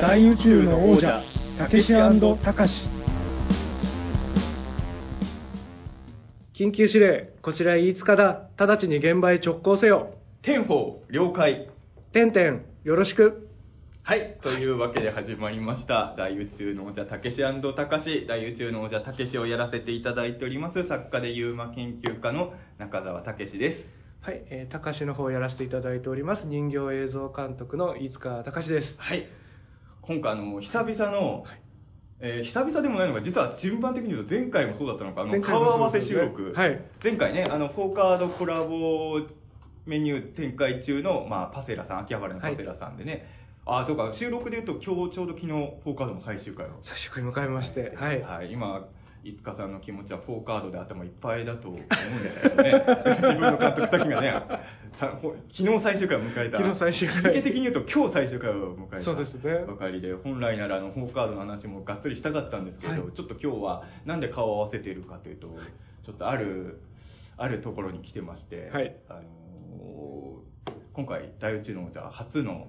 大宇宙の王者たけし&たかし。緊急指令、こちら飯塚だ。直ちに現場へ直行せよ。天保、了解。天天、よろしく。はい、というわけで始まりました大宇宙の王者たけし&たかし。大宇宙の王者たけしをやらせていただいております作家でユーマ研究家の中澤たけしです。はい、たかしの方をやらせていただいております人形映像監督の飯塚たかしです。はい、今回久々の、はい、久々でもないのが、実は順番的に言うと前回もそうだったのか、顔合わせ収録、はい、前回ね、4カードコラボメニュー展開中の、パセラさん、秋葉原のパセラさんでね、はい、とか収録で言うと今日ちょうど昨日4カードの最終回を迎えまして、はいはい、今飯塚さんの気持ちは4カードで頭いっぱいだと思うんですけどね自分の監督先がね、昨日最終回を迎えた、昨日最終回、日付的に言うと今日最終回を迎えた、そうですね、ばかりで、本来なら4カードの話もがっつりしたかったんですけど、はい、ちょっと今日はなんで顔を合わせているかというと、ちょっとあるところに来てまして、はい、今回大宇宙のじゃあ初の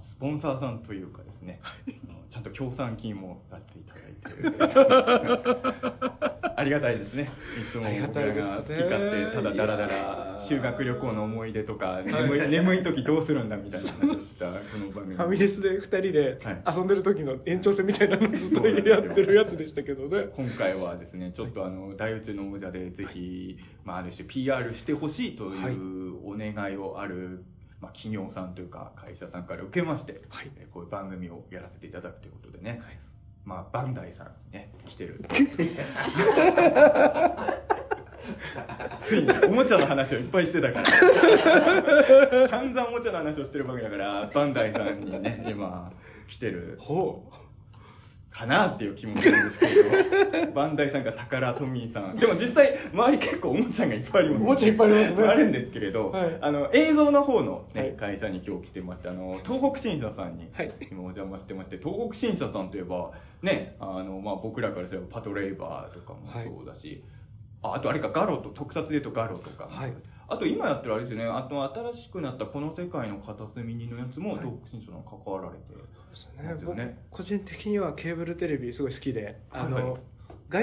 スポンサーさんというかですね、ちゃんと協賛金も出していただいてありがたいですね。いつも僕らが好き勝手ただだらだら修学旅行の思い出とか、眠い時どうするんだみたいな話をしたこの番組ファミレスで2人で遊んでる時の延長戦みたいなのをずっとやってるやつでしたけどね。今回はですね、ちょっと大宇宙の王者でぜひ、ある種 PR してほしいというお願いをある企業さんというか会社さんから受けまして、はい、こういう番組をやらせていただくということでね、はい、バンダイさんね、来てるついにおもちゃの話をいっぱいしてたから散々おもちゃの話をしてる番組だから、バンダイさんにね今来てるほうかなっていう気もするんですけどバンダイさんがタカラトミーさんでも実際周り結構おもちゃがいっぱいあります、ね、おもちゃいっぱいありますねあるんですけれど、はい、映像の方の、ね、はい、会社に今日来てまして、東北新社さんに今お邪魔してまして、はい、東北新社さんといえばね、僕らからすればパトレイバーとかもそうだし、はい、あとあれかガロと特撮でとガロとか、はい、あと今やってるあれですよね、あと新しくなったこの世界の片隅にのやつも東北新社さん関わられて、はい、ね、個人的にはケーブルテレビすごい好きで、はい、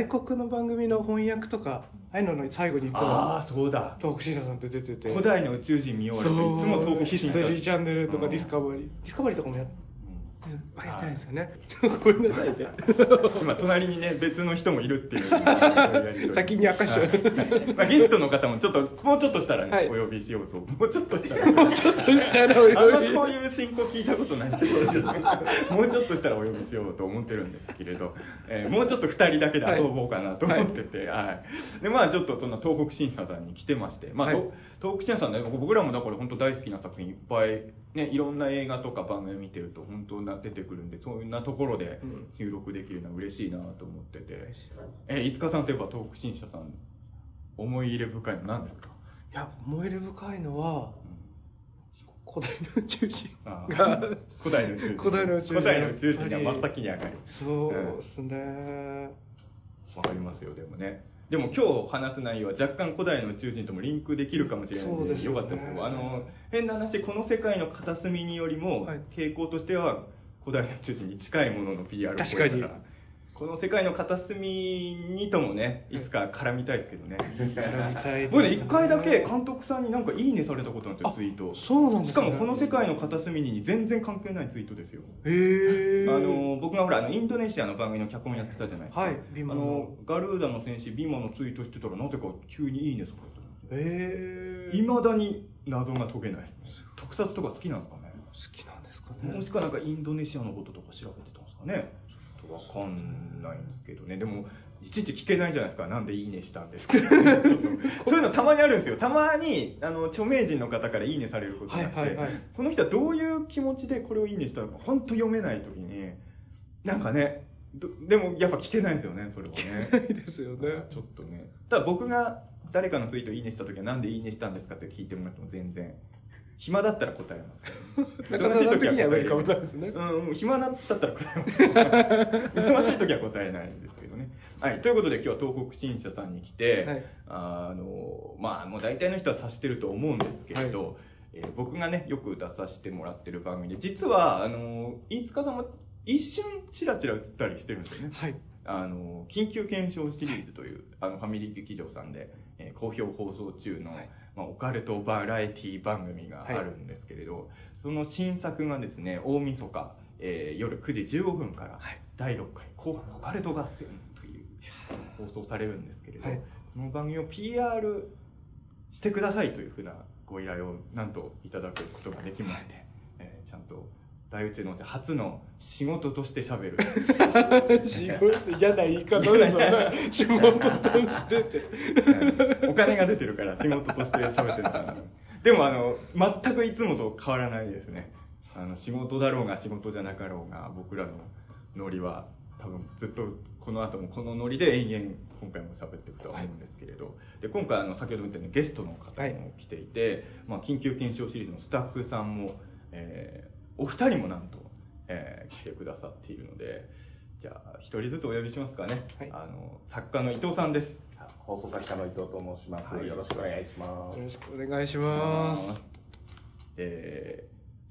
外国の番組の翻訳とかああいうのの最後にいつも東北新社さんって出てて、古代の宇宙人見ようっていつも東北新社、ヒストリーチャンネルとかディスカバリー、ディスカバリーとかもやりたいんですよねごめんなさいね今隣にね別の人もいるっていう先に明かしちゃう、ゲストの方もちょっともうちょっとしたらね、はい、お呼びしようと、もうちょっとしたらもうちょっとしたらお呼びこういう進行聞いたことないですけどもうちょっとしたらお呼びしようと思ってるんですけれど、もうちょっと2人だけで遊ぼうかなと思ってて、はいはいはい、でちょっとそんな東北新社さんに来てまして、はい、東北新社さんね、僕らもだから本当大好きな作品いっぱいね、いろんな映画とか番組見てると本当な出てくるんで、そんなところで収録できるのは嬉しいなと思ってて、飯塚さんといえば東北新社さん思い入れ深いの何ですか？いや、思い入れ深いのは、古代の宇宙人が古代の宇宙人が真っ先に上がる、そうですね、わかりますよ。でも今日話す内容は若干古代の宇宙人ともリンクできるかもしれないので良かったですよ。変な話、この世界の片隅によりも傾向としては古代の宇宙人に近いものの PR を超えたら、この世界の片隅にともね、いつか絡みたいですけどね。絡みたいですね。僕ね、1回だけ監督さんになんかいいねされたことなんですよ、ツイート。そうなんですね。しかもこの世界の片隅に全然関係ないツイートですよ。へー。僕がほら、インドネシアの番組の脚本やってたじゃないですか。はい。ビモの。ガルーダの戦士ビモのツイートしてたら、なぜか急にいいねされた。へー。未だに謎が解けないですね。特撮とか好きなんですかね。好きなんですかね。もしくはなんかインドネシアのこととか調べてたんですかね。わかんないんですけどね。でもいちいち聞けないじゃないですか、なんでいいねしたんですかそういうのたまにあるんですよ。たまに著名人の方からいいねされることがあって、はいはいはい、この人はどういう気持ちでこれをいいねしたのか本当読めない時になんかね、でもやっぱ聞けないですよね、それはね。聞けないですよね、ちょっとね。ただ僕が誰かのツイートをいいねした時はなんでいいねしたんですかって聞いてもらっても全然暇だったら答えます。忙しい時は答えないですね。うん、暇だったら答えます。忙しい時は答えないんですけどね。はい、ということで今日は東北新社さんに来て、はい、もう大体の人は察してると思うんですけれど、僕がねよく出させてもらってる番組で、実は飯塚さんも一瞬チラチラ映ったりしてるんですよね。はい。緊急検証シリーズという、ファミリー劇場さんで、好評放送中の、オカルトバラエティ番組があるんですけれど、はい、その新作がですね、大晦日、夜9時15分から、はい、第6回後半オカルト合戦という放送されるんですけれど、はい、その番組を PR してくださいというふうなご依頼をなんといただくことができまして、はい、ちゃんと大内の初の仕事として喋る仕事、嫌な言い方だぞな仕事としてってお金が出てるから仕事として喋ってたのに、でも全くいつもと変わらないですね。仕事だろうが仕事じゃなかろうが、僕らのノリは多分ずっとこの後もこのノリで延々今回も喋っていくとは思うんですけれど、はい、で今回先ほど言ったようにゲストの方も来ていて、はい、緊急検証シリーズのスタッフさんも、お二人もなんと、来てくださっているので、じゃあ一人ずつお呼びしますかね、はい、作家の伊藤さんです。放送作家の伊藤と申します、はい、よろしくお願いします。よろしくお願いします。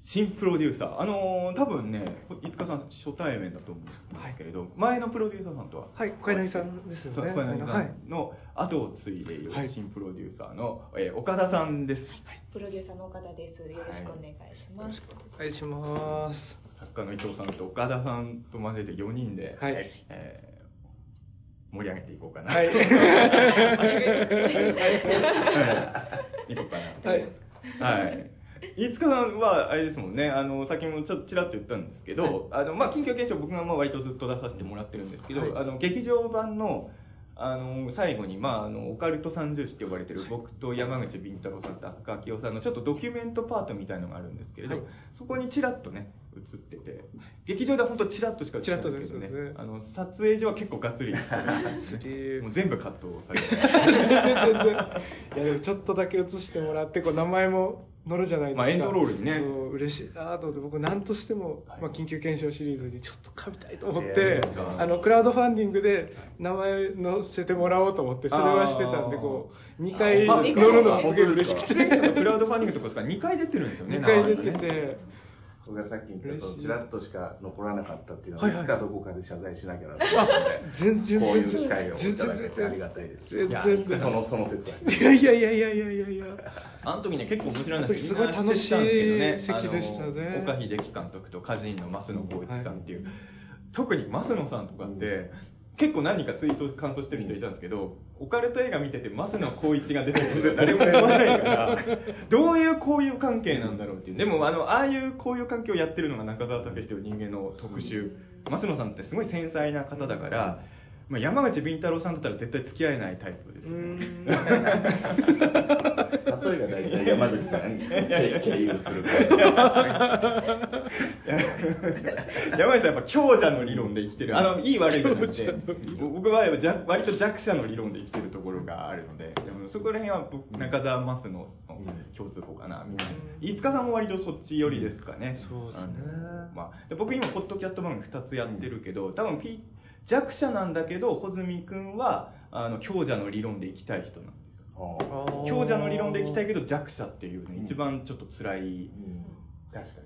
新プロデューサー、多分ね、飯塚さん初対面だと思うんですけれど、はい、前のプロデューサーさんとは、はい、小柳さんですよね。小柳さんの後を継いでいる新プロデューサーの、岡田さんです、はい、プロデューサーの岡田です。よろしくお願いします、はい、よろしくお願いします。作家の伊藤さんと岡田さんと混ぜて4人で、はい、盛り上げていこうかな、はいいこうかな、はいはい。飯塚さんはあれですもんね、先もちょっとちらっと言ったんですけど、はい、緊急検証僕が割とずっと出させてもらってるんですけど、はい、劇場版の、最後に、オカルト三重視って呼ばれてる僕と山口敏太郎さんと飛鳥昭夫さんのちょっとドキュメントパートみたいのがあるんですけれど、はい、そこにちらっとね映ってて、はい、劇場では本当ちらっとしか映ってないですけどね、撮影所は結構ガッツリ、ね、もう全部カットされていやでもちょっとだけ映してもらって、こう名前も乗るじゃないですか、エンドロールにね、そう嬉しいなと思って、僕何としても、はい、緊急検証シリーズにちょっとかみたいと思って、クラウドファンディングで名前載せてもらおうと思って、それはしてたんで、こう2回乗るのはすごい嬉しくて、クラウドファンディングとかですから2回出てるんですよね。2回出てて、僕がさっき言ったチラッとしか残らなかったっていうのは、いつかどこかで謝罪しなきゃなと思って、全然こういう機会をいただけてありがたいです。全然その説は、いやあの時ね結構面白い話すごい楽しい席でしたね。岡秀樹監督と歌人の増野光一さんっていう、はい、特に増野さんとかって、うん、結構何かツイート感想してる人いたんですけど、オカルト映画見てて増野光一が出てくる誰も思わないからどういう交友関係なんだろうっていう。でもああいう交友関係をやってるのが中澤武史という人間の特集、増野さんってすごい繊細な方だから、まあ、山口敏太郎さんだったら絶対付き合えないタイプですよね例えば大体山口さんに経由する山口さんやっぱ強者の理論で生きてる、いい悪いじゃなくて僕は割と弱者の理論で生きてるところがあるので、でもそこら辺は中澤マスの共通項かなみたいな。飯塚さんも割とそっち寄りですかね。そうですね、僕今ポッドキャスト番組2つやってるけど、多分弱者なんだけど、穂積君は強者の理論で生きたい人なんですよ。強者の理論で生きたいけど弱者っていうね、一番ちょっと辛い、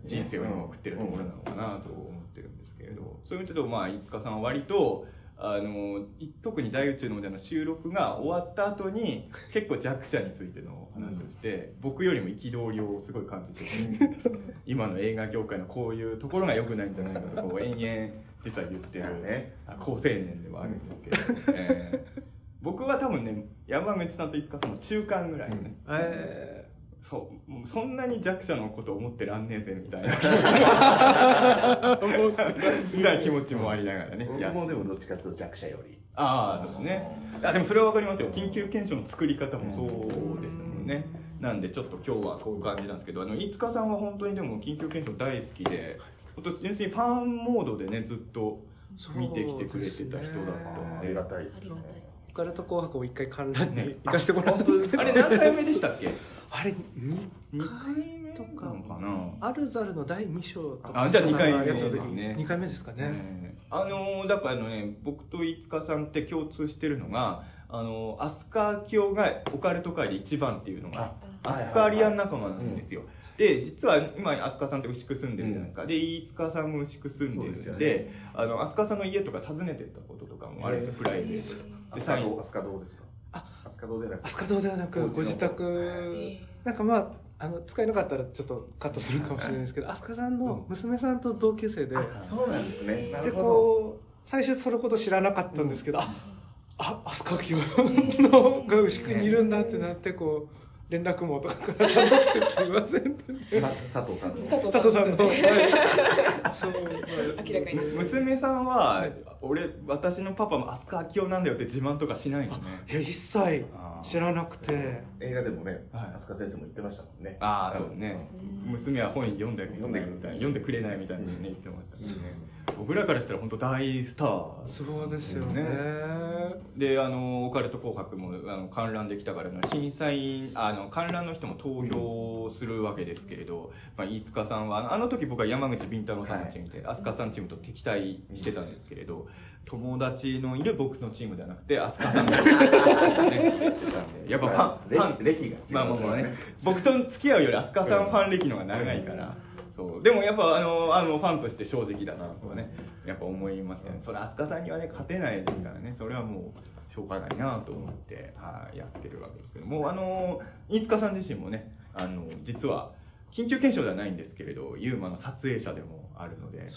人生を今送ってるところなのかなと思ってるんですけれど、そういうちょっと飯塚さんは割と特に大宇宙のでの収録が終わった後に結構弱者についての話をして、僕よりも憤りをすごい感じてる、今の映画業界のこういうところが良くないんじゃないかとこう延々実は言ってるね、好青年ではあるんですけど、僕は多分ね山口さんと飯塚さんの中間ぐらいね。そう、もうそんなに弱者のこと思ってらんねえぜみたいなぐらい気持ちもありながらね。僕もでもどっちかというと弱者より。ああ、そうですね。でもそれはわかりますよ。緊急検証の作り方もそうですもんね。なんでちょっと今日はこういう感じなんですけど、飯塚さんは本当にでも緊急検証大好きで、本当純粋にファンモードでねずっと見てきてくれてた人だったので、ありがたいですね。オカルト紅白を一回観覧に行かせてもらったんですけど、あれ何回目でしたっけ？あれ2回とかアルザルの第2章とか。じゃあ2回目ですね。2回目ですかね。だからね、僕と飯塚さんって共通してるのが、飛鳥昭夫がオカルト界で一番っていうのが、飛鳥アリアン仲間なんですよ。で実は今飛鳥さんって牛久住んでるじゃないですか、うん、で飯塚さんも牛久住んでるん で、 そうですよね、飛鳥さんの家とか訪ねてったこととかもあるんですよ、プライベートで。最後飛鳥堂ですか？飛鳥堂ではなく、飛鳥堂ではなくご自宅、なんかまあ使えなかったらちょっとカットするかもしれないですけど、飛鳥さんの娘さんと同級生で、そうなんですね。でこう最初そのこと知らなかったんですけど、飛鳥のが牛久にいるんだってなって、こう。連絡網とかから頼ってすいませんって、ね、佐藤さんの、はい、そう、明らかに娘さんは、はい、私のパパも飛鳥明夫なんだよって自慢とかしないんですね。いや一切知らなくて、映画でもね、はい、飛鳥先生も言ってましたもんね。ああそうね、娘は本読んでくれないみたいに、ね、言ってましたね。僕らからしたら本当大スター、ね、そうですよね。でオカルト紅白も観覧できたからの審査員、観覧の人も投票するわけですけれど、まあ、飯塚さんはあの時僕は山口敏太郎さんのチームで、飛鳥さんチームと敵対してたんですけれど、友達のいる僕のチームではなくて飛鳥さんのチーム、ね、やっぱファン歴が違う、まあもうね、僕と付き合うより飛鳥さんファン歴の方が長いから。そうでもやっぱファンとして正直だなとはね、やっぱ思いますけど、ね、それ飛鳥さんにはね勝てないですからね、それはもうしょうがないなと思って、やってるわけですけども、飯塚さん自身もね、実は緊急検証ではないんですけれど、ユーマの撮影者でもあるので、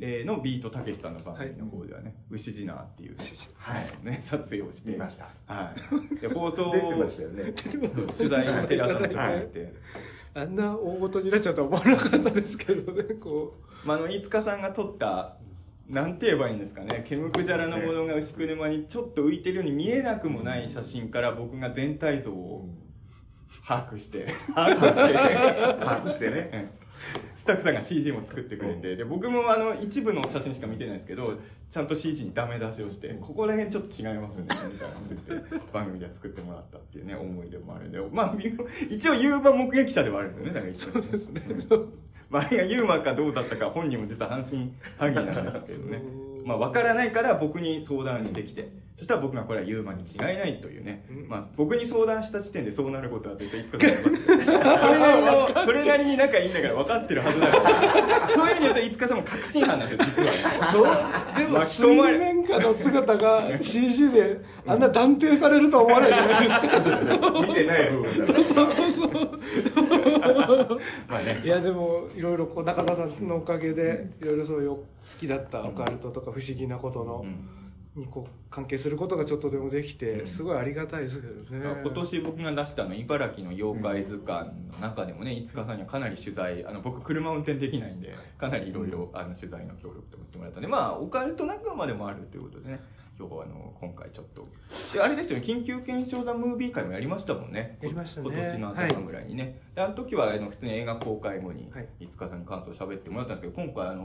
例のビートたけしさんの番組の方ではね、はい、牛島っていう、ね、撮影をしていました、はい、で放送を取材していただいて、あんな大ごとになっちゃうとは思わなかったですけどね、こう、飯塚さんが撮ったなんて言えばいいんですかね、毛むくじゃらのものが牛久沼にちょっと浮いてるように見えなくもない写真から、僕が全体像を把握してね、スタッフさんが CG も作ってくれて、で僕も一部の写真しか見てないですけど、ちゃんと CG にダメ出しをして、ここら辺ちょっと違いますねみたいなって番組では作ってもらったっていうね、思い出もあるんで、まあ一応ユーマ目撃者ではあるんですよね。だから一応そうですね、周りがユーマかどうだったか本人も実は半信半疑なんですけどねまあ分からないから僕に相談してきて、そしたら僕がこれはユーマに違いないというね、まあ、僕に相談した時点でそうなることは絶対いつかそれなりに仲いいんだから分かってるはずだからそういう意味で言うといつかさんも確信犯なんですよ実は、ね、でも水面下の姿が CG であんな断定されるとは思わないじゃないですか見てない部分だからそうまあ、ね、いやでもいろいろこう中田さんのおかげでいろいろそういう好きだったオカルトとか不思議なことの、にこう関係することがちょっとでもできて、すごいありがたいですけどね、今年僕が出した茨城の妖怪図鑑の中でもね、飯塚さんにはかなり取材、僕車運転できないんでかなりいろいろ取材の協力とか言ってもらったんで、まあオカルト仲間でもあるということでね、今日は今回ちょっとであれですよね、緊急検証ザムービー会もやりましたもんね。やりましたね、今年の頭ぐらいにね、はい、あの時は普通に映画公開後に飯塚さんに感想を喋ってもらったんですけど、今回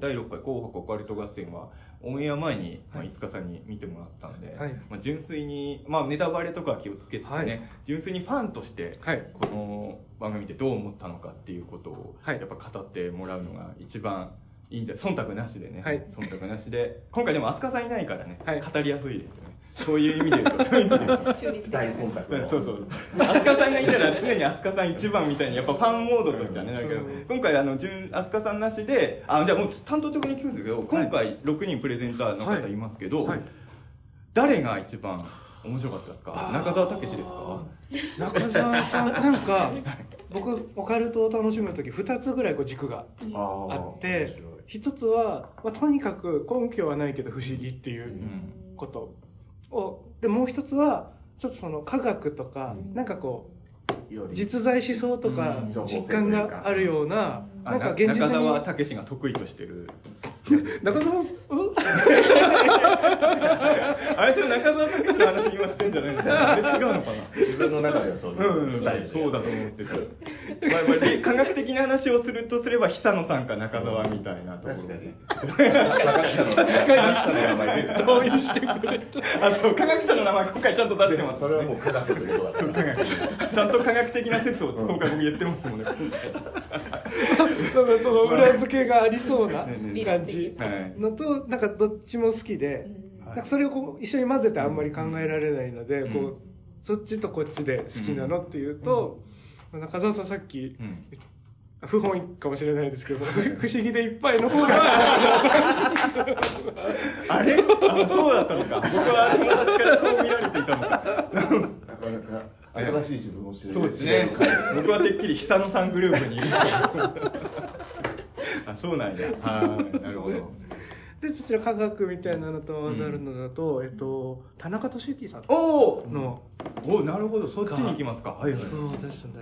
第6回紅白オカルト合戦はオンエア前に飯塚さんに見てもらったんで、はい、まあ、純粋に、まあ、ネタバレとかは気をつけつつね、はい、純粋にファンとしてこの番組でどう思ったのかっていうことをやっぱ語ってもらうのが一番いいんじゃない、忖度なしでね、はい、忖度なしで今回でも飛鳥さんいないからね、はい、語りやすいですよね、そういう意味で言うと大忖度、そう飛鳥さんがいたら常に飛鳥さん一番みたいにやっぱファンモードとしてはね、だけど今回飛鳥さんなしで、じゃあもう担当的に聞くんですけど、今回6人プレゼンターの方いますけど、はいはい、誰が一番面白かったですか？中澤武史ですか？中澤さんなんか僕オカルトを楽しむ時2つぐらいこう軸があって、一つは、まあ、とにかく根拠はないけど不思議っていうことを、でもう一つはちょっとその科学とか、なんかこう実在しそうとか実感があるような、なんか現実に中澤武史が得意としてる中澤あれそれ中澤武史の話今してんじゃないんだよ、違うのかな自分の中ではそういうスタイル、そうだと思ってた科学的な話をするとすれば久野さんか中澤みたいなところで、確かに同意してくれた、そう科学者の名前今回ちゃんと出してます、それはもう科学ということだからちゃんと科学的な説を今回僕言ってますもんねその裏付けがありそうな感じのと、なんかどっちも好きで、なんかそれをこう一緒に混ぜてあんまり考えられないので、こうそっちとこっちで好きなのっていうと、中澤さんさっき、うん、不本かもしれないですけど不思議でいっぱいの方があれそうだったのか。僕は友達からそう見られていたのか。なかなか新しい自分を知る。そうですね。僕はてっきり久野さんグループにいるあ、そうなんや。あ、なるほど。で、そちら科学みたいなのとなるのだと、うん、田中俊之さんのお、なるほど、そっちに行きますか。はいはい。そうですね。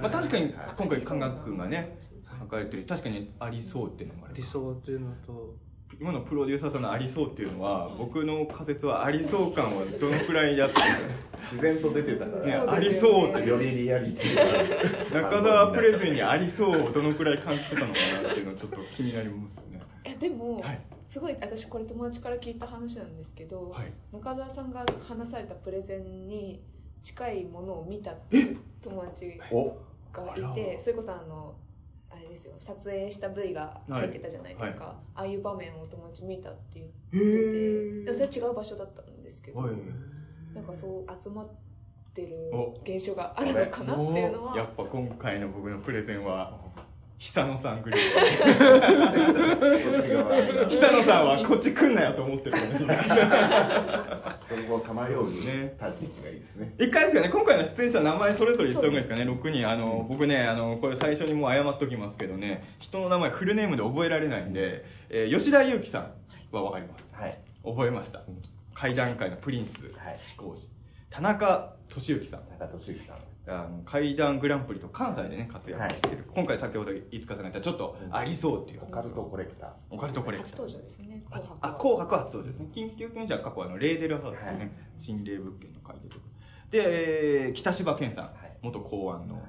まあ、確かに今回科学がね書かれてる、確かにありそうっていうのがある。理想っていうのと。今のプロデューサーさんのありそうっていうのは、僕の仮説はありそう感はどのくらいだったんですか。自然と出てたから、ね、ありそうってよりリアリティが中澤プレゼンにありそうをどのくらい感じてたのかなっていうのはちょっと気になりますよね。でも、はい、すごい私これ友達から聞いた話なんですけど、はい、中澤さんが話されたプレゼンに近いものを見たっていう友達がいて、それこそあれですよ、撮影した V が入ってたじゃないですか、はい、ああいう場面を友達見たって言ってて、でそれは違う場所だったんですけど、なんかそう集まってる現象があるのかなっていうのは。やっぱ今回の僕のプレゼンは久野さんグループ久野さんはこっち来んなよと思ってるかもしれないこをさまようにね、立ち位置がいいですね。一回ですかね、今回の出演者名前それぞれ言った方がいいですかね。6人僕ねこれ最初にもう謝っときますけどね、人の名前フルネームで覚えられないんで、吉田裕樹さんは分かります、はい、覚えました、うん、怪談界のプリンス、はい、王子田中俊之さん、怪談グランプリと関西でね活躍している、はい、今回先ほど飯塚さんが言ったちょっとありそうっていう、うん、オカルトコレクター初登場ですね。紅白初登場ですね。緊急検証は過去レーデルハウスですね、はい、心霊物件の改定で、北芝健さん、はい、元公安の、はい、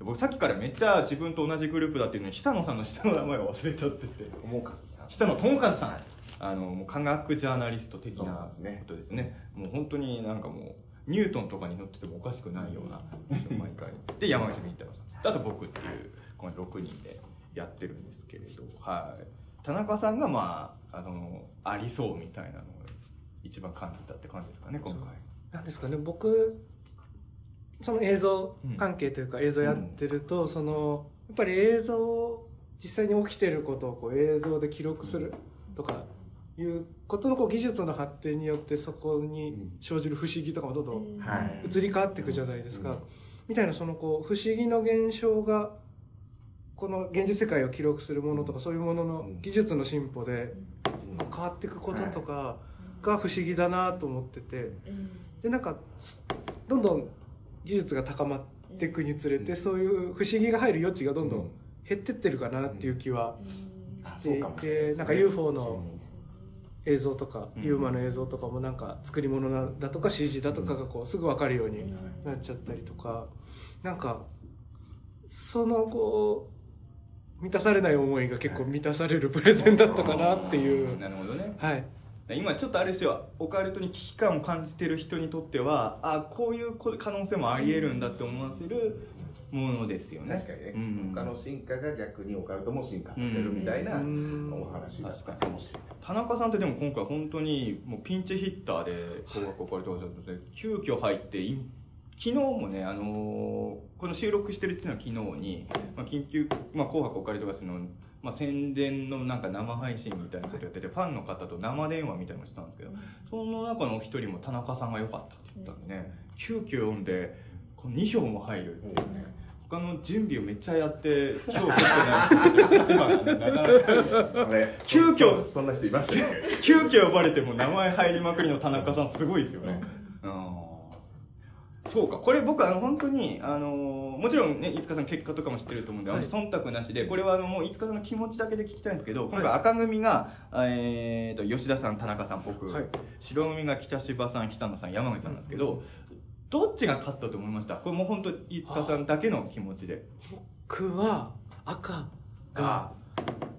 僕さっきからめっちゃ自分と同じグループだっていうのに久野さんの下の名前を忘れちゃってて、久野友和さん、はい、もう科学ジャーナリスト的なことですね。もう本当になんかもうニュートンとかに乗っててもおかしくないような毎回で山口みたいな、あと僕っていうこの6人でやってるんですけれど、はい、田中さんがまあありそうみたいなのを一番感じたって感じですかね今回。なんですかね、僕その映像関係というか、映像やってると、そのやっぱり映像実際に起きてることをこう映像で記録するとか。いうことの技術の発展によってそこに生じる不思議とかもどんどん移り変わっていくじゃないですか、みたいな、その不思議の現象がこの現実世界を記録するものとか、そういうものの技術の進歩で変わっていくこととかが不思議だなと思ってて、でなんかどんどん技術が高まっていくにつれて、そういう不思議が入る余地がどんどん減ってってるかなっていう気はしていて、なんか UFO の映像とか、ユーマの映像とかもなんか作り物だとか CG だとかがすぐ分かるようになっちゃったりとか、なんかその満たされない思いが結構満たされるプレゼンだったかなっていう、はい、なるほどね、はい、今ちょっとある種はオカルトに危機感を感じてる人にとっては、あ、こういう可能性もありえるんだって思わせるものですよね。確かにね、うん、他の進化が逆にオカルトも進化させるみたいなお話だったかもしれない。田中さんってでも今回本当にもうピンチヒッターで紅白オカルトが急遽入って、昨日もね、この収録してるっていうのは昨日に、まあ、緊急、まあ、紅白オカルトがまあ、宣伝のなんか生配信みたいなことやってて、ファンの方と生電話みたいなのしたんですけど、その中のお一人も田中さんが良かったって言ったんでね、急遽読んでこの2票も入るっていうね、他の準備をめっちゃやって票取ってないっていうのが急遽そんな人いましたね急遽呼ばれても名前入りまくりの田中さんすごいですよねそうか、これ僕本当にもちろんね、飯塚さん結果とかも知ってると思うんで、はい、忖度なしでこれはもう飯塚さんの気持ちだけで聞きたいんですけど、はい、今回赤組が、吉田さん、田中さん、僕、はい、白組が北芝さん、久野さん、山口さんなんですけど、うん、どっちが勝ったと思いました？これもう本当に飯塚さんだけの気持ちで。僕は赤が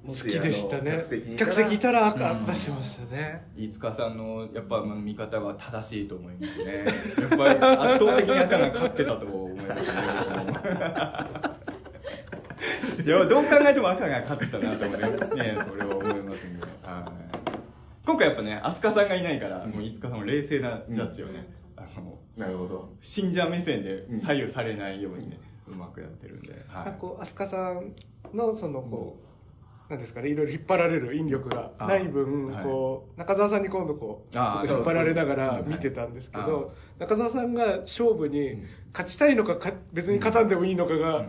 好きでしたね。客席いたら赤出しましたね。飯塚さんのやっぱ見方が正しいと思いますねやっぱり圧倒的に赤が勝ってたと思いますねいやどう考えても赤が勝ってたなと思いますね。それは思いますね。今回やっぱね、飛鳥さんがいないから、もう飯塚さんも冷静なジャッジをね、信者目線で左右されないようにね、うまくやってるんで、はい、こう飛鳥さんのそのこう、なんですかね、いろいろ引っ張られる引力がない分、こう中澤さんに今度こうちょっと引っ張られながら見てたんですけど、中澤さんが勝負に勝ちたいのか別に勝たんでもいいのかが、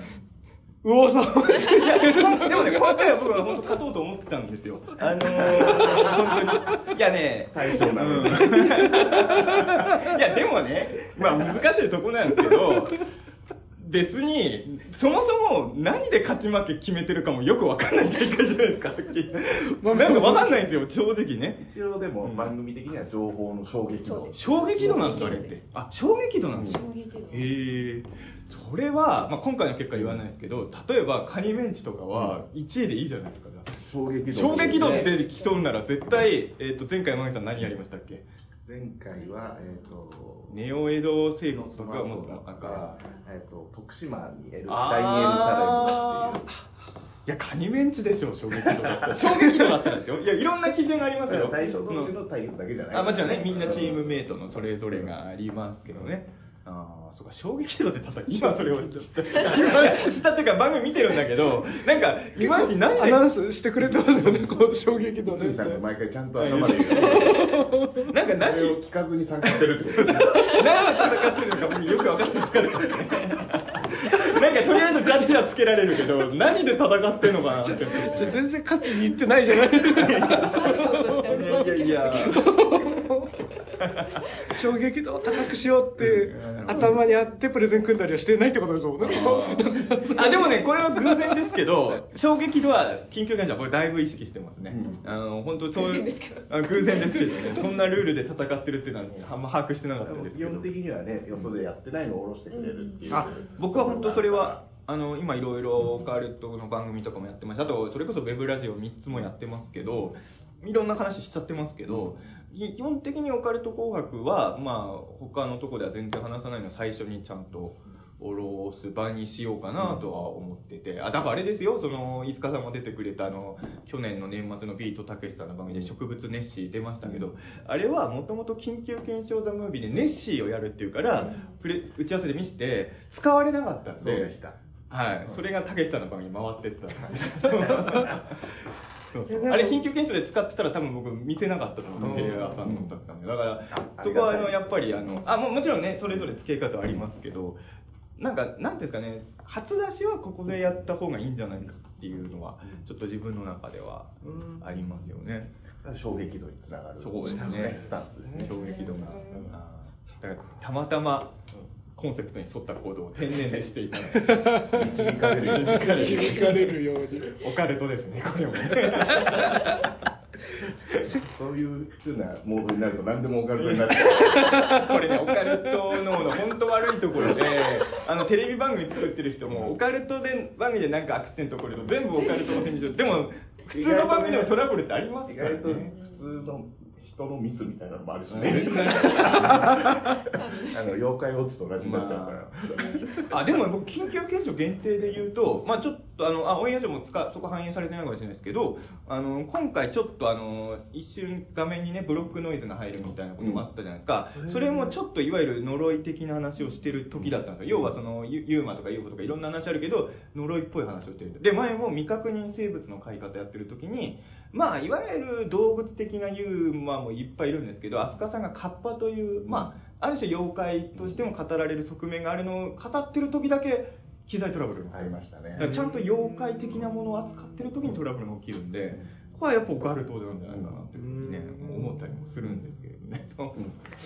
右往左往してやれる。でもね、今回は僕は本当勝とうと思ってたんですよ。本当に。いやね、大将なの。いや、でもね、まあ難しいとこなんですけど、別に、そもそも何で勝ち負け決めてるかもよく分かんない大会じゃないですか、なんか分かんないんですよ、正直ね。一応でも番組的には情報の衝撃度。衝撃度なんですか、あれって。あ、衝撃度なんですか。衝撃度。それは、まあ、今回の結果言わないですけど、例えばカニメンチとかは1位でいいじゃないですか。衝撃度って競うなら絶対、前回マギさん何やりましたっけ。前回は、ネオ江戸製造とかもなんか、徳島に第2エルサレムっていう。いや、カニメンチでしょ、衝撃度だったら。衝撃度だったんですよ。いや、いろんな基準がありますよ。対象同士の対立だけじゃない。あ、まあ、じゃあね、みんなチームメイトのそれぞれがありますけどね。ああ、そうか、衝撃度って叩き、今それを知った。知ったっていうか、番組見てるんだけど、なんか、今まで何でアナウンスしてくれてますよね、こう、衝撃度で。さんが毎回ちゃんと頭で言う。なんか何それを聞かずに参加してるってことです。何を戦ってるのか、僕よく分かってなかった。なんか、とりあえずジャッジはつけられるけど、何で戦ってんのかなって。全然勝ちにいってないじゃないですか。いや。衝撃度を高くしようって頭にあってプレゼン組んだりはしてないってことですもんね。あ、でもね、これは偶然ですけど、衝撃度は緊急感謝はこれだいぶ意識してますね。本当そう偶然ですけどね。そんなルールで戦ってるっていうのはあんま把握してなかったですけど。基本的にはね、よそでやってないのを下ろしてくれるっていう。あ、僕は本当それは。今いろいろオカルトの番組とかもやってました。あとそれこそウェブラジオ3つもやってますけど、いろんな話しちゃってますけど、基本的にオカルト紅白はまあ他のとこでは全然話さないのを最初にちゃんと下ろす場にしようかなとは思ってて、あ、だからあれですよ、その飯塚さんも出てくれた去年の年末のビートたけしさんの番組で植物ネッシー出ましたけど、あれはもともと緊急検証ザムービーでネッシーをやるっていうから打ち合わせで見せて使われなかったんで。そうでした。はい、それがたけしさんの番組に回ってったんですあれ緊急検証で使ってたら多分僕見せなかったと思うんですよ、テレワーさんのスタッフさんで。だからそこはやっぱりもちろんね、それぞれ付け方ありますけど、なんかなんていうんですかね、初出しはここでやった方がいいんじゃないかっていうのはちょっと自分の中ではありますよね。衝撃度につながるスタンスですね。衝撃度がたまたまコンセプトに沿った行動を天然でしていたので導かれるようにオカルトですね、これもねそういうふうなモードになると何でもオカルトになるこれね、オカルト脳の本当悪いところで、テレビ番組作ってる人もオカルトで番組で何かアクセントを取ると全部オカルトの線上でも普通の番組でもトラブルってありますからね。意外と普通の人のミスみたいなのもあるしね妖怪ウォッチと同じになっちゃうから、あ、でも僕緊急検証限定で言うと、まあちょっとオンエア上もそこ反映されてないかもしれないですけど、今回ちょっと一瞬画面にねブロックノイズが入るみたいなこともあったじゃないですか。それもちょっといわゆる呪い的な話をしてる時だったんですよ。要はそのユーマとか UFO とかいろんな話あるけど呪いっぽい話をしてる。で、前も未確認生物の飼い方やってる時に、まあいわゆる動物的なユーマもいっぱいいるんですけど、飛鳥さんがカッパというまあある種妖怪としても語られる側面があるのを語ってる時だけ機材トラブルがありましたね。ちゃんと妖怪的なものを扱ってる時にトラブルが起きるんで、これはやっぱオカルトなんじゃないかなというふうにね思ったりもするんですけれどね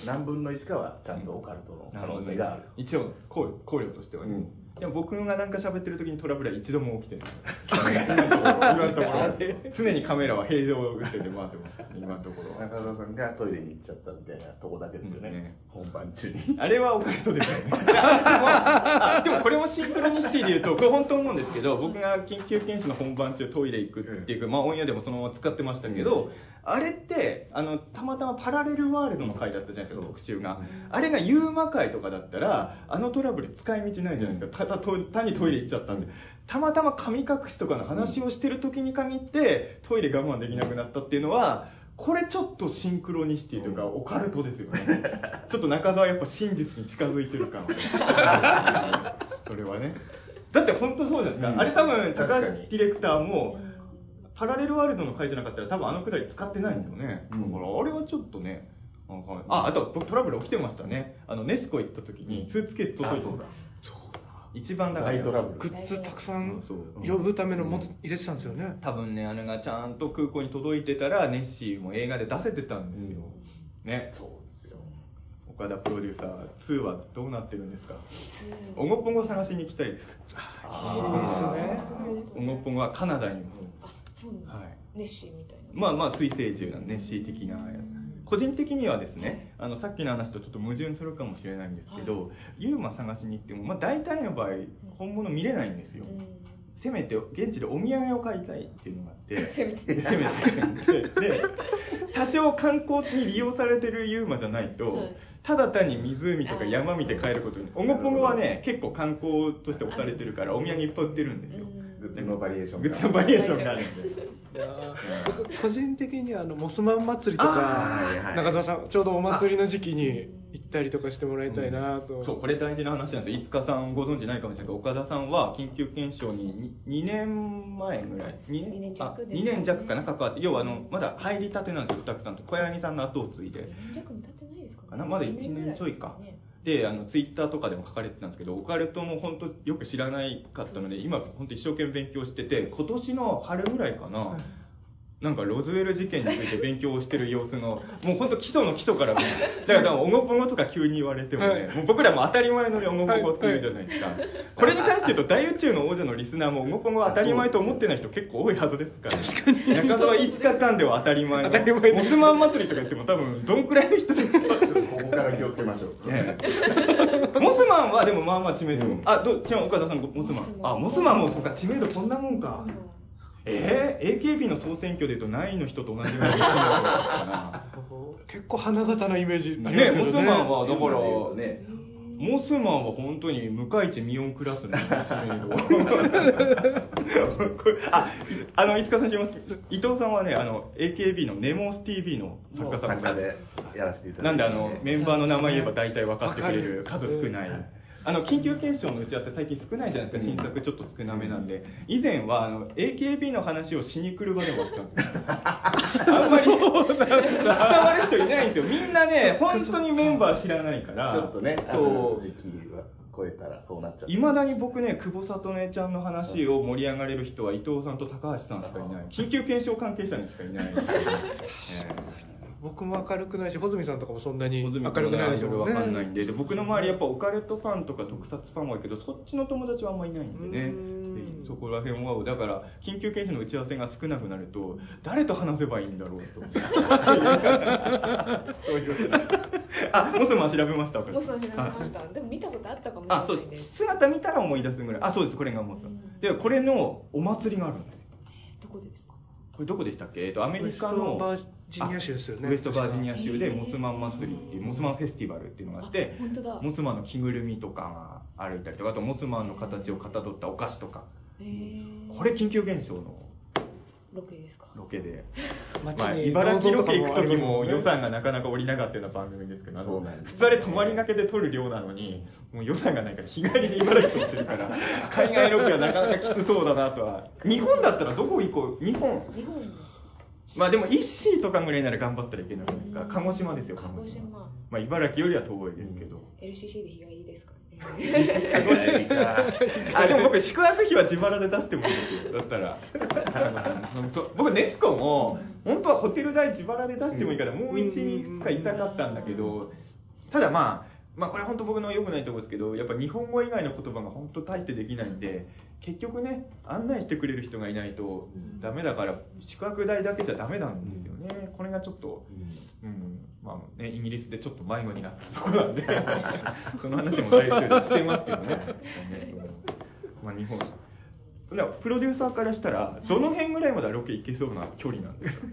何分の1かはちゃんとオカルトの可能性がある、一応考慮としてはね。でも僕がなんか喋ってる時にトラブルは一度も起きてない今のところ常にカメラは平常で回ってます今のところ。中澤さんがトイレに行っちゃったみたいなとこだけですよね、本番中に。あれはオカルトですよねでもこれもシンクロニシティでいうと、これ本当思うんですけど、僕が緊急検証の本番中トイレ行くっていう、まあオンエアでもそのまま使ってましたけど、あれってたまたまパラレルワールドの回だったじゃないですか、特集が。あれがユーマ回とかだったらトラブル使い道ないじゃないですか、単にトイレ行っちゃったんで。たまたま神隠しとかの話をしてる時に限ってトイレ我慢できなくなったっていうのは、これちょっとシンクロニシティというかオカルトですよねちょっと中澤やっぱ真実に近づいてる感それはねだって本当そうじゃないですか、うん、あれ多分高橋ディレクターもパラレルワールドの回じゃなかったら多分あのくだり使ってないんですよね、うん、だからあれはちょっとね、あとトラブル起きてましたね。あのネスコ行った時にスーツケース届いて、うん、一番だからグッズたくさん呼ぶためのもつ入れてたんですよね、うん、多分ねあれがちゃんと空港に届いてたらネッシーも映画で出せてたんですよ、うん、ね。そうですよ。岡田プロデューサー2はどうなってるんですか。オゴポンゴ探しに行きたいです。いいですね。オゴポンゴはカナダにいます、うん、あそうなんだ、はい、ネッシーみたいな、まあまあ水星獣なんでネッシー的な、個人的にはですね、あのさっきの話とちょっと矛盾するかもしれないんですけど、はい、ユーマ探しに行っても、まあ、大体の場合本物見れないんですよ、うん、せめて現地でお土産を買いたいっていうのがあってせめてで多少観光地に利用されてるユーマじゃないと、はい、ただ単に湖とか山見て帰ることに、オゴポゴはね結構観光として押されてるからお土産いっぱい売ってるんですよ、うん、グッズのバリエーションがあるんで個人的にはあのモスマン祭りとか、中澤さんちょうどお祭りの時期に行ったりとかしてもらいたいなと、うん、そうこれ大事な話なんですよ。いつかさんご存知ないかもしれないけど、岡田さんは緊急検証に2年前ぐらい2年弱かな関わって、要はあのまだ入りたてなんですよ。スタッフさんと小柳さんの後を継いで2年弱も経ってないですかね。まだ1年ちょいかで、あのツイッターとかでも書かれてたんですけど、オカルトも本当よく知らないかったので、今本当一生懸命勉強してて、今年の春ぐらいかな、はい、なんかロズウェル事件について勉強をしてる様子のもう本当基礎の基礎から、ね、だからオゴポゴとか急に言われてもね、はい、もう僕らも当たり前のねオゴポゴって言うじゃないですか、はいはい、これに対して言うと大宇宙の王者のリスナーもオゴポゴは当たり前と思ってない人結構多いはずですから。確かに中澤5日間では当たり前のモスマン祭りとか言っても多分どんくらいの人ここから気をつけましょう、ね、モスマンはでもまあまあ知名度、うん、あどっちも岡田さんモスマン、あモスマンもそうか知名度こんなもんか。AKB の総選挙でいうと何位の人と同じぐらいの人かな。結構花形なイメージになりますよね。モスマンはだから、モスマンは本当に向井地ミオンクラスのあのいつかさん知ります。伊藤さんはねあの AKB のネモス TV の作家さんでやらせていただいて、なんであのメンバーの名前言えば大体分かってくれる数少ない。あの緊急検証の打ち合わせ最近少ないじゃないですか、新作ちょっと少なめなんで。以前はあの AKB の話をしに来る場でもあったんですよあんまり伝わる人いないんですよ。みんなね本当にメンバー知らないから、ちょっとねそう時期は超えたらそうなっちゃって、いまだに僕ね久保里音ちゃんの話を盛り上がれる人は伊藤さんと高橋さんしかいない、緊急検証関係者にしかいないですよね僕も明るくないし、穂積さんとかもそんなに明るくないですよね。分かんないんで、で僕の周りやっぱオカルトファンとか特撮ファンはいるけど、そっちの友達はあんまりいないんでね。そこら辺はだから緊急検証の打ち合わせが少なくなると誰と話せばいいんだろうと。そういうことです。あ、モスマン調べました。モスマン調べました。でも見たことあったかもしれないです。あ、そう姿見たら思い出すぐらい。あ、そうです。これがモスマン。でこれのお祭りがあるんですよ。どこでですか。これどこでしたっけ？アメリカのウエストバージニア州でモスマン祭りっていうモスマンフェスティバルっていうのがあって、モスマンの着ぐるみとか歩いたりとか、あとモスマンの形をかたどったお菓子とか、これ緊急現象のロケですか？ロケで、まあ、茨城ロケ行く時も予算がなかなか下りなかったような番組ですけど、普通あれ泊まりがけで撮る量なのにもう予算がないから日帰りで茨城撮ってるから海外ロケはなかなかきつそうだなとは。日本だったらどこ行こう？日本まあでも一市とかぐらいなら頑張ったらいけないですか。鹿児島ですよ。鹿児島、まあ、茨城よりは遠いですけど、うん、LCC で日帰りですかねあでも僕宿泊費は自腹で出してもいいですよ。だったら僕ネスコも本当はホテル代自腹で出してもいいから、うん、もう2日いたかったんだけど、ただまあこれは本当僕の良くないところですけど、やっぱ日本語以外の言葉が本当大してできないんで、結局ね案内してくれる人がいないとダメだから、宿泊代だけじゃダメなんですよね、うん、これがちょっと、うんまあね、イギリスでちょっと迷子になったところなんでその話も大体してますけどねまあ日本プロデューサーからしたらどの辺ぐらいまでロケ行けそうな距離なんですか？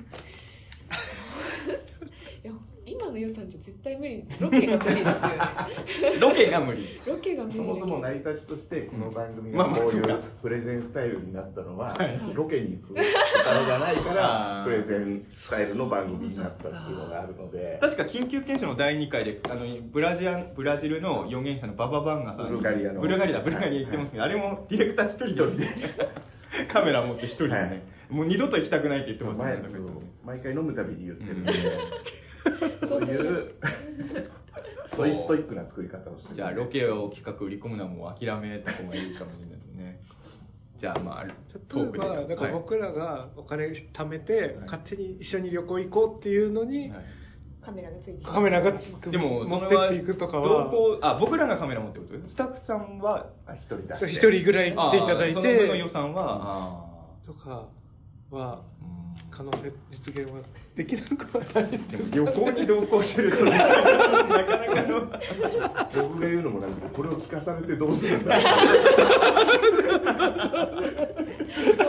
いや今野由さんじゃ絶対無理、ロケが無理ですよね。ロケが無理。ロケが無理。そもそも成り立ちとしてこの番組がこういうプレゼンスタイルになったのは、ロケに行くお金がないからプレゼンスタイルの番組になったっていうのがあるので。確か緊急検証の第2回でブラジルの預言者のバババンガさん、ブルガリア行ってますけど、はいはい、あれもディレクター一人でカメラ持って一人でね、はい、もう二度と行きたくないって言ってますね。毎回飲むたびに言ってるんで、うん、そういうストイックな作り方をしてる、ね。じゃあロケを企画売り込むのはもう諦めた方がいいかもしれないですね。じゃあまあトークで、例えばなんか僕らがお金貯めて、はい、勝手に一緒に旅行行こうっていうのに、はい、カメラがつく。でも持ってっていくとかは、僕らがカメラ持ってること。スタッフさんは一人だ。一人ぐらい来ていただいて、その分の予算はとかは可能性実現はできなくはないんです。旅行に同行してるとなかなかの。僕が言うのもなんですけど、これを聞かされてどうするんだ。そ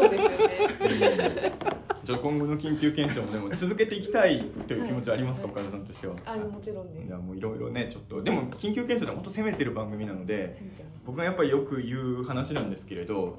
うですよね。今後の緊急検証もでも続けていきたいという気持ちはありますか、岡田さんとしては。もちろんです。いやもういろいろね、ちょっとでも緊急検証で本当攻めてる番組なので、僕がやっぱりよく言う話なんですけれど、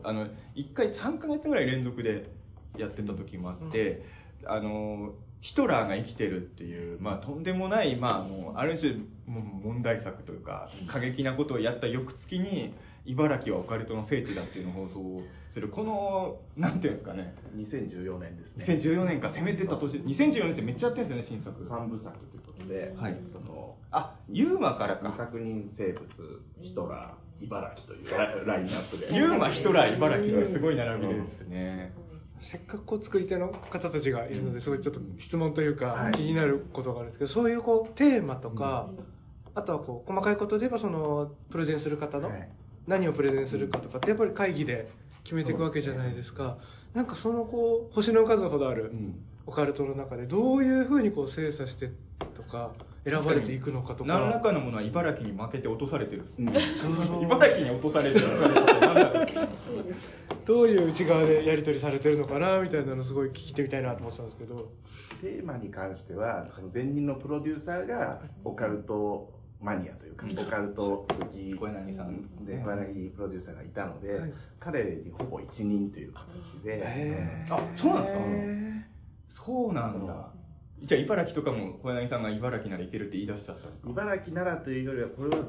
1回3ヶ月ぐらい連続でやってた時もあって、うん、ヒトラーが生きてるっていう、まあ、とんでもない、まあ、もうある種問題作というか過激なことをやった翌月に茨城はオカルトの聖地だっていうのを放送する、このなんていうんですかね、2014年ですね。2014年か、攻めてた年。2014年ってめっちゃやってるんですよね、新作3部作ということで、はい、そのユーマからか、未確認生物、ヒトラー、茨城というラインナップでユーマ、ヒトラー、茨城のすごい並びですね。せっかくこう作り手の方たちがいるので、すごいちょっと質問というか気になることがあるんですけど、そういうこうテーマとか、あとはこう細かいことで言えば、そのプレゼンする方の何をプレゼンするかとかってやっぱり会議で決めていくわけじゃないですか。なんかそのこう星の数ほどあるオカルトの中で、どういうふうにこう精査してとか選ばれていくのかとか、何らかのものは茨城に負けて落とされてる、うん、茨城に落とされてるどういう内側でやり取りされてるのかなみたいなのすごい聞いてみたいなと思ってたんですけど、テーマに関してはその前任のプロデューサーがオカルトマニアというか、オカルト好き、小柳さんで、小柳プロデューサーがいたので、はい、彼にほぼ一任という形で、そうなんですか。そうなんだ。じゃあ茨城とかも小柳さんが茨城ならいけるって言い出しちゃったんですか。茨城ならというよりは、これはも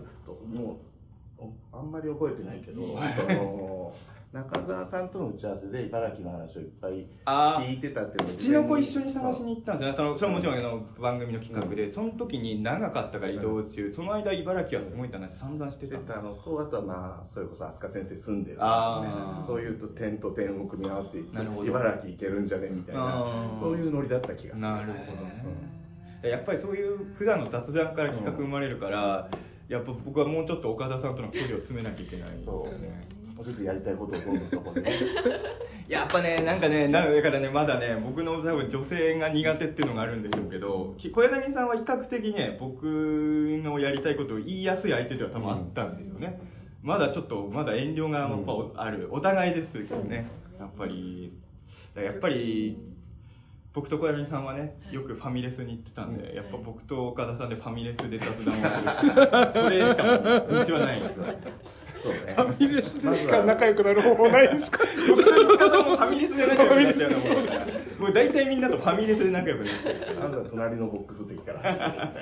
うあんまり覚えてないけど、中澤さんとの打ち合わせで茨城の話をいっぱい聞いてたっていうので、土の子一緒に探しに行ったんですよね。それはもちろん番組の企画で、うん、その時に長かったから移動中、うん、その間茨城はすごいって話散々してたのと、あとはまあそれこそ飛鳥先生住んでる、ね、そういうと点と点を組み合わせていって茨城行けるんじゃねみたいな、そういうノリだった気がする。なるほど、うん、やっぱりそういう普段の雑談から企画生まれるから、うん、やっぱ僕はもうちょっと岡田さんとの距離を詰めなきゃいけないんですよね。ちょっとやりたいことをどんどんそこでやっぱね、なんかね、なのでからね、まだね、僕の多分女性が苦手っていうのがあるんでしょうけど、小柳さんは比較的ね、僕のやりたいことを言いやすい相手では多分あったんですよね、うん、まだちょっとまだ遠慮がやっぱある、うん、お互いですけどね、やっぱり僕と小柳さんはね、よくファミレスに行ってたんで、うん、やっぱ僕と岡田さんでファミレスで雑談をする、それしかもうちはないんですよそうね、ファミレスでしか仲良くなる方法ないんですか。僕の方もファミレスで仲良くなっちゃうのもう大体みんなとファミレスで仲良くなっちゃう。なんだ隣のボックス席から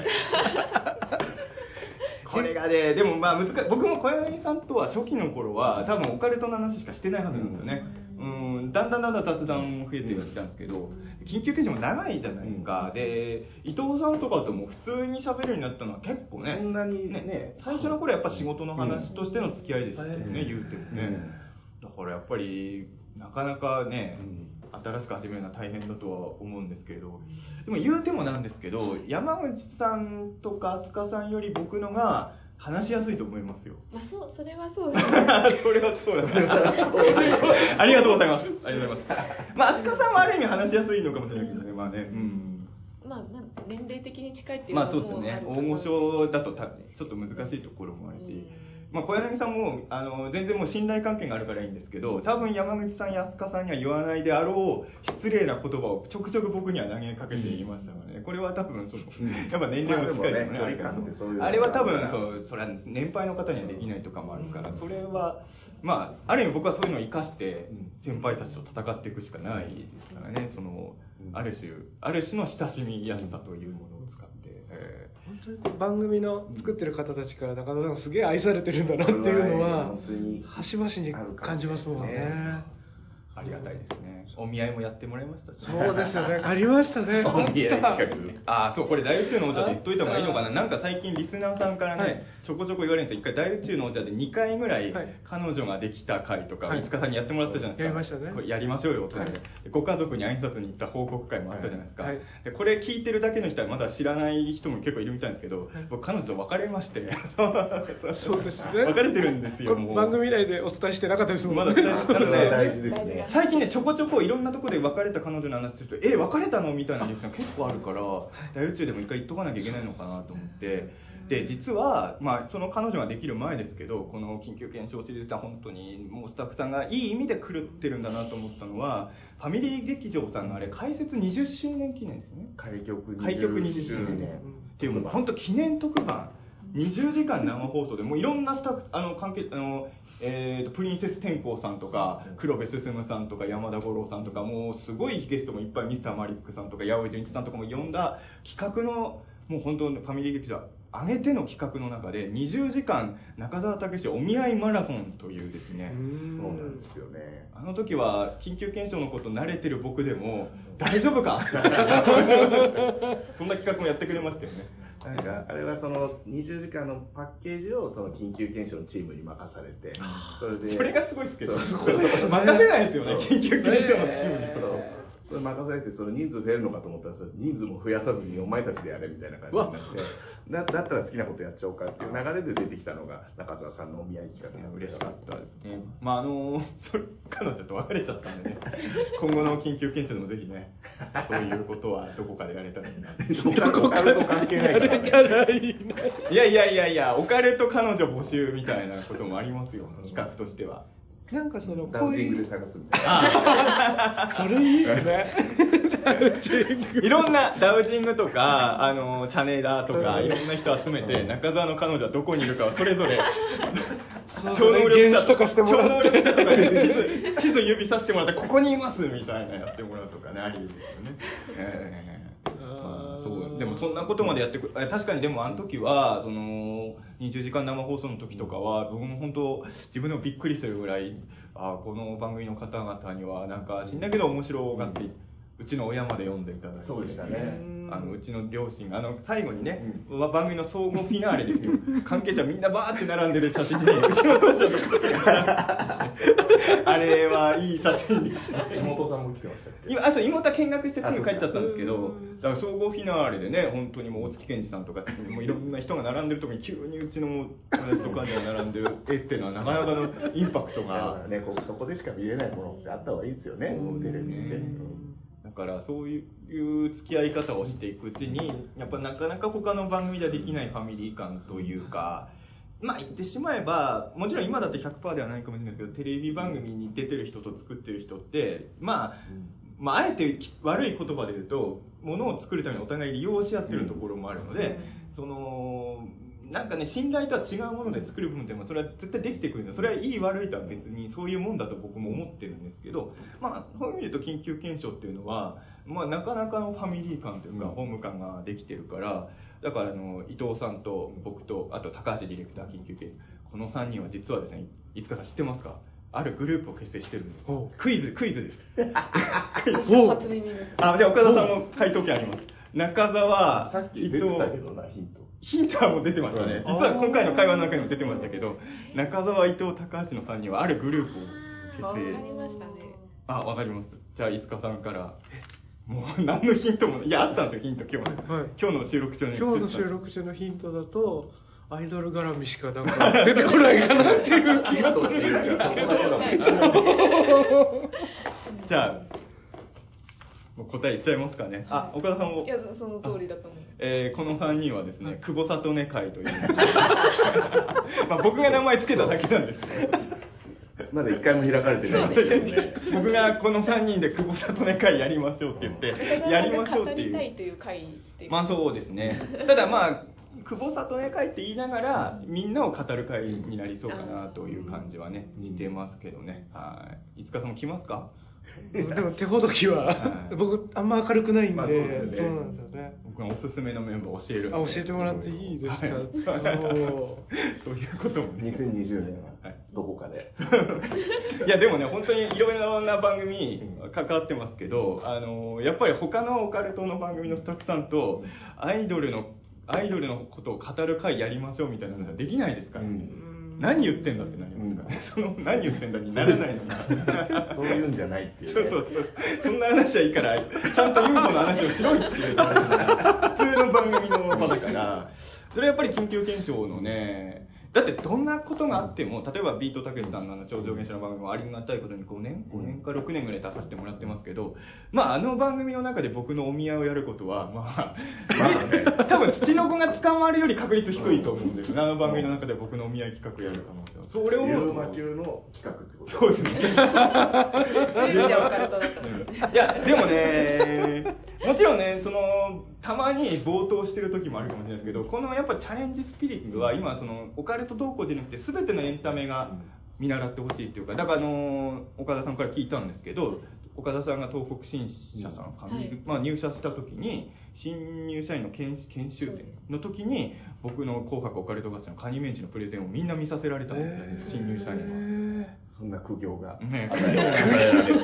これがね、でもまあ難しい。僕も小柳さんとは初期の頃は多分オカルトの話しかしてないはずなんですよね、うん、だんだん雑談も増えてきたんですけど、緊急検証も長いじゃないですか、うん、で伊藤さんとかとも普通に喋るようになったのは結構ね、そんなにね、最初の頃はやっぱ仕事の話としての付き合いでしたよね、うん、言うてもね、うん、だからやっぱりなかなかね、うん、新しく始めるのは大変だとは思うんですけど、でも言うてもなんですけど、山口さんとか飛鳥さんより僕のが話しやすいと思いますよ。まあ、それはそうです、ね。それはそうだね。ありがとうございます。ありがとうございます。まあ飛鳥さんもある意味話しやすいのかもしれないけどね。まあね。うん。まあ年齢的に近いっていうのもある。まあそうですね。大御所だとちょっと難しいところもあるし、まあ、小柳さんも全然もう信頼関係があるからいいんですけど、多分山口さんや飛鳥さんには言わないであろう失礼な言葉をちょくちょく僕には投げかけていましたので、ね、これは多分やっぱ年齢が近いですね、まあ、あれは多分それは年配の方にはできないとかもあるから、それは、まあ、ある意味僕はそういうのを生かして先輩たちと戦っていくしかないですからね。そのある種の親しみやすさというものを使って、本当に番組の作ってる方たちから中田さんすげえ愛されてるんだなっていうのは端々に感じますもんね。ありがたいですね。お見合いもやってもらいましたし、ね、そうですよね。ありましたね。お見合い企画。ああ、そう、これ大宇宙のお茶で言っといた方がいいのかな。なんか最近リスナーさんからね、はい、ちょこちょこ言われるんですよ。一回大宇宙のお茶で2回ぐらい彼女ができた回とか、はい、五日さんにやってもらったじゃないですか。やりましたね。これやりましょうよって、はい、ご家族に挨拶に行った報告会もあったじゃないですか。はい、でこれ聞いてるだけの人はまだ知らない人も結構いるみたいなんですけど、はい、僕彼女と別れまして、そうですね。別れてるんですよ。もう番組内でお伝えしてなかったですもんね。まだ伝えしてなかったね。大事ですね。最近ね、ちょこちょこいろんなところで別れた彼女の話すると、別れたのみたいなリアクションが結構あるから、大宇宙でも一回言っとかなきゃいけないのかなと思って、で、実は、まあ、その彼女ができる前ですけど、この緊急検証シリーズでは本当にもうスタッフさんがいい意味で狂ってるんだなと思ったのは、ファミリー劇場さんのあれ、開設20周年記念ですね。開局20周年。っていうものが、本当記念特番。20時間生放送でもういろんなスタッフ関係プリンセス天功さんとか黒部進さんとか山田五郎さんとかもうすごいゲストもいっぱいミスターマリックさんとか八尾純一さんとかも呼んだ企画のもう本当にファミリー劇場上げての企画の中で20時間中澤武史お見合いマラソンというですね。そうなんですよね。あの時は緊急検証のこと慣れてる僕でも大丈夫かそんな企画もやってくれましたよね。なんかあれはその20時間のパッケージをその緊急検証のチームに任されて、それがすごいですけど、任せないですよね。緊急検証のチームにそれ任されて、その人数増えるのかと思ったら人数も増やさずにお前たちでやれみたいな感じになって、だったら好きなことやっちゃおうかっていう流れで出てきたのが中澤さんのお見合い企画で、嬉しかったですね。まあ彼女と別れちゃったんでね今後の緊急検証でもぜひね、そういうことはどこかでやれたらいいな。どこかで関係ないからね。やれたらいいな。いやオカルト彼女募集みたいなこともありますよ企画としては。なんかそのダウジングで探すみたいな。それいいですね。いろんなダウジングとかチャネラーとかいろんな人集めて、中澤の彼女はどこにいるかをそれぞれ超能力者とか地図指さしてもらってここにいますみたいなやってもらうとかね、ありですよね。そうでもそんなことまでやってくる。確かにでもあの時はその20時間生放送の時とかは僕も本当自分でもびっくりするぐらい、この番組の方々にはなんか死んだけど面白がってうちの親まで読んでいただいて、そうでしたね。うちの両親が最後にね、番組の総合フィナーレですよ。関係者みんなバーって並んでる写真にうちの父ちゃんと母ちゃんがあれはいい写真ですね。妹さんも来てましたっけ。妹は見学してすぐ帰っちゃったんですけど、だから総合フィナーレでね、本当にもう大月健二さんとかもういろんな人が並んでるとこに急にうちの親父とかに並んでる絵っていうのはなかなかのインパクトがね、そこでしか見れないものってあった方がいいですよね。テレビで。だからそういう付き合い方をしていくうちに、やっぱなかなか他の番組ではできないファミリー感というか、まあ言ってしまえばもちろん今だって 100% ではないかもしれないですけど、テレビ番組に出てる人と作ってる人ってまああえて悪い言葉で言うと物を作るためにお互い利用し合ってるところもあるので、そのなんかね、信頼とは違うもので作る部分ってそれは絶対できてくるんです。それはいい悪いとは別にそういうもんだと僕も思ってるんですけど、そういう意味で言うと緊急検証っていうのは、なかなかのファミリー感というかホーム感ができてるから、だから伊藤さんと僕とあと高橋ディレクター、緊急検証この3人は実はですね、五日さん知ってますか、あるグループを結成してるんです。クイズです。初耳です。じゃあ岡田さんも回答権あります。中澤、さっき出てたけどな、ヒントはもう出てましたね。実は今回の会話の中にも出てましたけど、中澤、伊藤、高橋の3人はあるグループを結成。わかりましたね。わかります。じゃあ、いつかさんから。もう何のヒントも、あったんですよ、ヒント、今日。今日の収録中のヒント。今日の収録中のヒントだと、アイドル絡みしかなんか出てこないかなっていう気がするんですけど。じゃあ、もう答え言っちゃいますかね、はい、あ、岡田さんもいやその通りだと思う、この3人はですね、はい、久保里根会というまあ僕が名前つけただけなんですけどまだ1回も開かれてないんですけどね僕がこの3人で久保里根会やりましょうって言ってやりましょうっていう語りたいという会っていうまあそうですねただまあ久保里根会って言いながらみんなを語る会になりそうかなという感じはね、うん、してますけどね。はい。五日さんも来ますか？でも手ほどきは、はい、僕あんま明るくないんで、まあ そうなんですよね。僕のおすすめのメンバー教えるんで。あ、教えてもらっていいですか？はい、そういうことも、ね。2020年はどこかで。いやでもね本当にいろいろな番組関わってますけど、やっぱり他のオカルトの番組のスタッフさんとアイドルのことを語る会やりましょうみたいなのはできないですから、ね、うん、何言ってんだってなりますからね、うん、その何言ってんだにならないのがそういうんじゃないっていう、ね、そうそんな話はいいからちゃんと UFO の話をしろいっていう普通の番組の場だからそれはやっぱり緊急検証のね、だってどんなことがあっても、例えばビートたけしさんの超常現象の番組もありがたいことに5年か6年ぐらい出させてもらってますけど、まああの番組の中で僕のお見合いをやることはまあ、多分土の子が捕まるより確率低いと思うんですよね、あの番組の中で僕のお見合い企画やる可能性は。それを思うと。マキューの企画ってこと。そうですね。そういう意味ではオカルトだった。いやでもね。もちろんね、そのたまに暴投してる時もあるかもしれないですけど、このやっぱチャレンジスピリットは今そのオカルト動向じゃなくて全てのエンタメが見習ってほしいっていうか、だから岡田さんから聞いたんですけど、岡田さんが東北新社さんか、はい、まあ、入社した時に新入社員の研修の時に僕の紅白オカルト合戦のカニメンチのプレゼンをみんな見させられたみたいです、新入社員は。そんな苦行が与えられて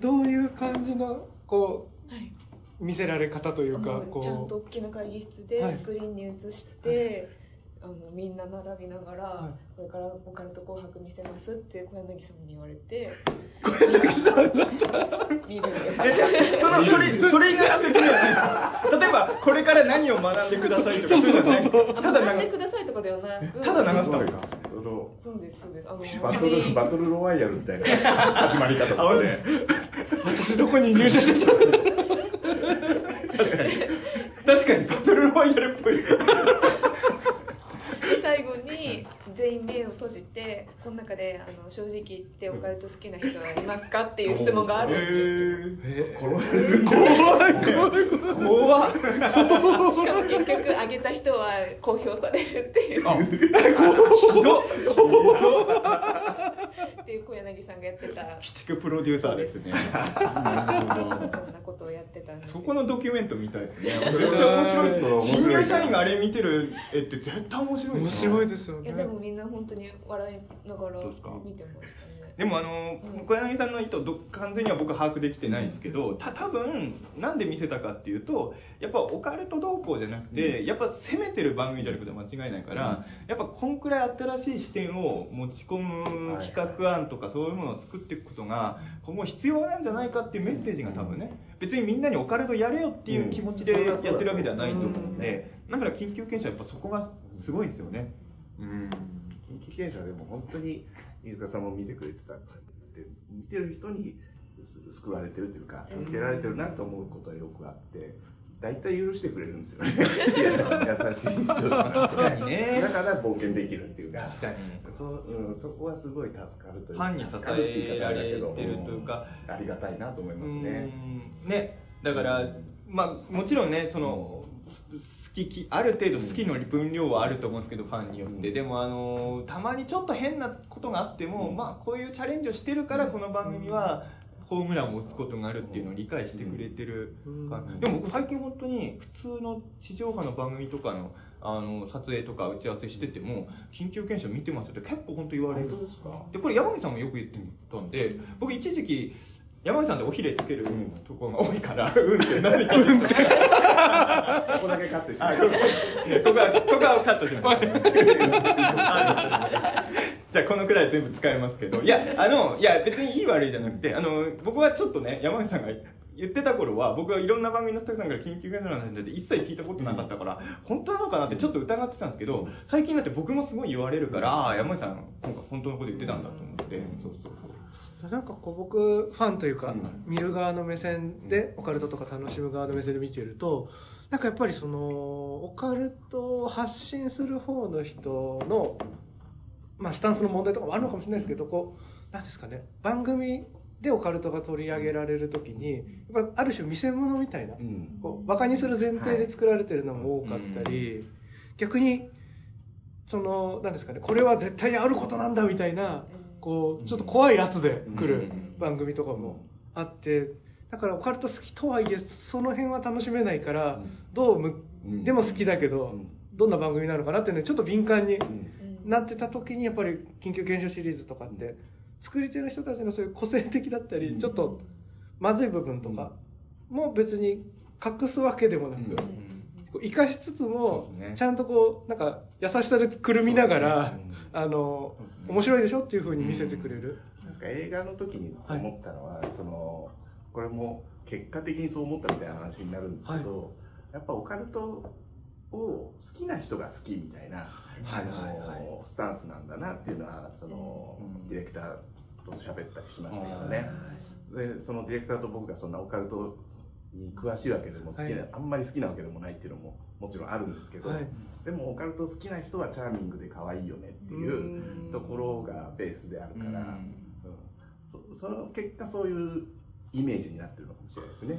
どういう感じのこう、はい、見せられ方というか、こうちゃんと大きな会議室でスクリーンに映して、はい、みんな並びながら、はい、これからオカルト紅白見せますって小柳さんに言われて、小柳さん見るんです。それ以外の説明はない。例えばこれから何を学んでくださいとか、そうただ学んでくださいとかではなく、ただ流したのか。そうですバトルロワイヤルみたいな始まり方ですね。私どこに入社してたんだ。確かにバトルロワイヤルっぽい最後に全員目を閉じて、この中で正直言ってオカルト好きな人はいますかっていう質問があるんですよ。怖いしかも結局あげた人は公表されるっていうっていう小柳さんがやってた鬼畜プロデューサーですね。そんなことをやってたんですよ。そこのドキュメントみたいですね。絶対面白い。新入社員があれ見てる絵って絶対面白いですよね。いやでもみんな本当に笑いながら見てましたね。でも小柳さんの意図完全には僕把握できてないんですけど、多分なんで見せたかっていうと、やっぱオカルト動向じゃなくて、やっぱ攻めてる番組であることは間違いないから、やっぱこんくらい新しい視点を持ち込む企画案とかそういうものを作っていくことが今後必要なんじゃないかっていうメッセージが多分ね、別にみんなにオカルトやれよっていう気持ちでやってるわけではないと思うんで、だから緊急検証はやっぱそこがすごいですよね。うん。緊急検証はでも本当に飯塚さんも見てくれてたんで、見てる人に救われてるというか助けられてるなと思うことはよくあって、だいたい許してくれるんですよね。優しい人だからね。だから冒険できるっていうか。確かに。そこはすごい助かるというか。ファンに支えられてるというか、ありがたいなと思いますね。ね、だからまあもちろんね、そのある程度好きの分量はあると思うんですけど、ファンによってでもたまにちょっと変なことがあっても、まあこういうチャレンジをしてるからこの番組はホームランを打つことがあるっていうのを理解してくれてるから。でも僕最近本当に普通の地上波の番組とかの撮影とか打ち合わせしてても緊急検証見てますって結構本当言われるんですか。でこれ山口さんもよく言ってたんで、僕一時期山口さんでおひれつけるところが多いから、うんってなぜ聞いてるのここだけカットします。ここはカットします。じゃあこのくらい全部使えますけど、いや別にいい悪いじゃなくて、僕はちょっとね、山口さんが言ってた頃は僕はいろんな番組のスタッフさんから緊急検証の話で一切聞いたことなかったから、本当なのかなってちょっと疑ってたんですけど、最近になって僕もすごい言われるから、山口さん今回本当のこと言ってたんだと思って、そうそう。なんかこう僕ファンというか、うん、見る側の目線で、うん、オカルトとか楽しむ側の目線で見てると、なんかやっぱりそのオカルトを発信する方の人の、まあ、スタンスの問題とかもあるのかもしれないですけど、こうなんですかね、番組でオカルトが取り上げられるときにやっぱある種見せ物みたいな、うん、こうバカにする前提で作られてるのも多かったり、はい、うん、逆にそのなんですかね、これは絶対にあることなんだみたいな、こうちょっと怖いやつで来る番組とかもあって、だからオカルト好きとはいえその辺は楽しめないから、どうでも好きだけどどんな番組なのかなっていうのちょっと敏感になってた時に、やっぱり緊急検証シリーズとかって作り手の人たちのそういう個性的だったりちょっとまずい部分とかも別に隠すわけでもなく生かしつつも、ちゃんとこうなんか優しさでくるみながら、面白いでしょっていう風に見せてくれる。なんか映画の時に思ったのは、はい、そのこれも結果的にそう思ったみたいな話になるんですけど、はい、やっぱオカルトを好きな人が好きみたいな、はいはい、スタンスなんだなっていうのはその、ディレクターと喋ったりしましたけどね、でそのディレクターと僕がそんなオカルトに詳しいわけでも好きな、はい、あんまり好きなわけでもないっていうのももちろんあるんですけど、はい、でもオカルト好きな人はチャーミングで可愛いよねっていうところがベースであるから、その結果そういうイメージになってるのかもしれないですね。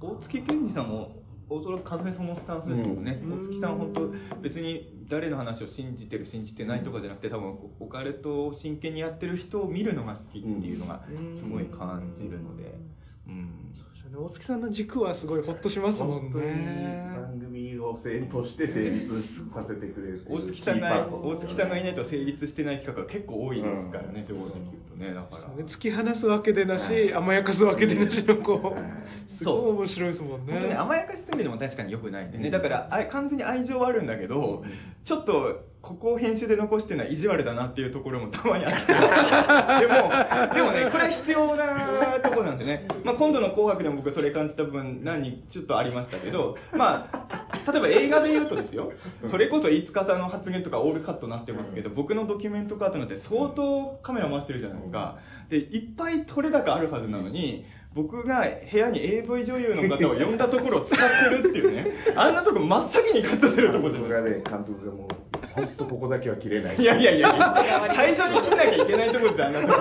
大月健二さんもおそらく完全にそのスタンスですもんね、うん、大月さん本当別に誰の話を信じてる信じてないとかじゃなくて、多分オカルトを真剣にやってる人を見るのが好きっていうのがすごい感じるので、うん、大月さんの軸はすごいホッとしますもんね。番組を成として成立させてくれる大月さんが、大月さんがいないと成立してない企画が結構多いですからね、正直言うとね。だから突き放すわけでなし、はい、甘やかすわけでなしのこうすごい面白いですもんね。本当に甘やかしすぎるのも確かに良くないんでね、だから完全に愛情はあるんだけど、ちょっとここを編集で残してない意地悪だなっていうところもたまにあってでもね、これは必要なところなんでね、まあ、今度の紅白でも僕それ感じた部分ちょっとありましたけど、まあ、例えば映画で言うとですよ、それこそ飯塚さんの発言とかオールカットになってますけど、僕のドキュメントカットなんて相当カメラ回してるじゃないですか。でいっぱい撮れ高あるはずなのに、僕が部屋に AV 女優の方を呼んだところを使ってるっていうねあんなとこ真っ先にカットするところで、僕がね、監督がもう本当ここだけは切れない。いやいやいや、最初に切らなきゃいけないところです、あんなとこ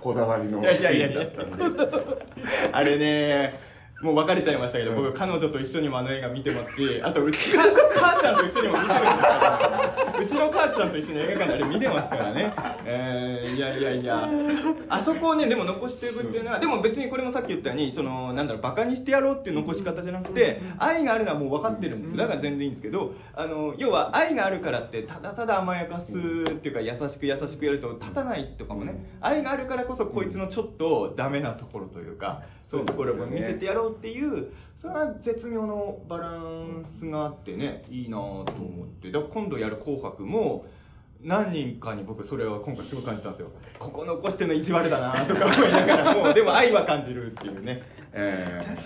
こだわりのシーンだったんで。あれね、もう別れちゃいましたけど、僕彼女と一緒にもあの映画見てますし、あとうち母ちゃんと一緒にも見てるんですから、うちの母ちゃんと一緒に映画館であれ見てますからね。いやいやいや、あそこをねでも残していくっていうのは、でも別にこれもさっき言ったように、そのなんだろう、バカにしてやろうっていう残し方じゃなくて、愛があるのはもう分かってるんです。だから全然いいんですけど、要は愛があるからってただただ甘やかすっていうか、優しく優しくやると立たないとかもね、愛があるからこそこいつのちょっとダメなところというか、そういうところも見せてやろうっていう、それは絶妙のバランスがあってね、いいなと思って、だから今度やる紅白も何人かに僕それは今回すごい感じたんですよ。ここ残しての意地悪だなとか思いながらもでも愛は感じるっていうね、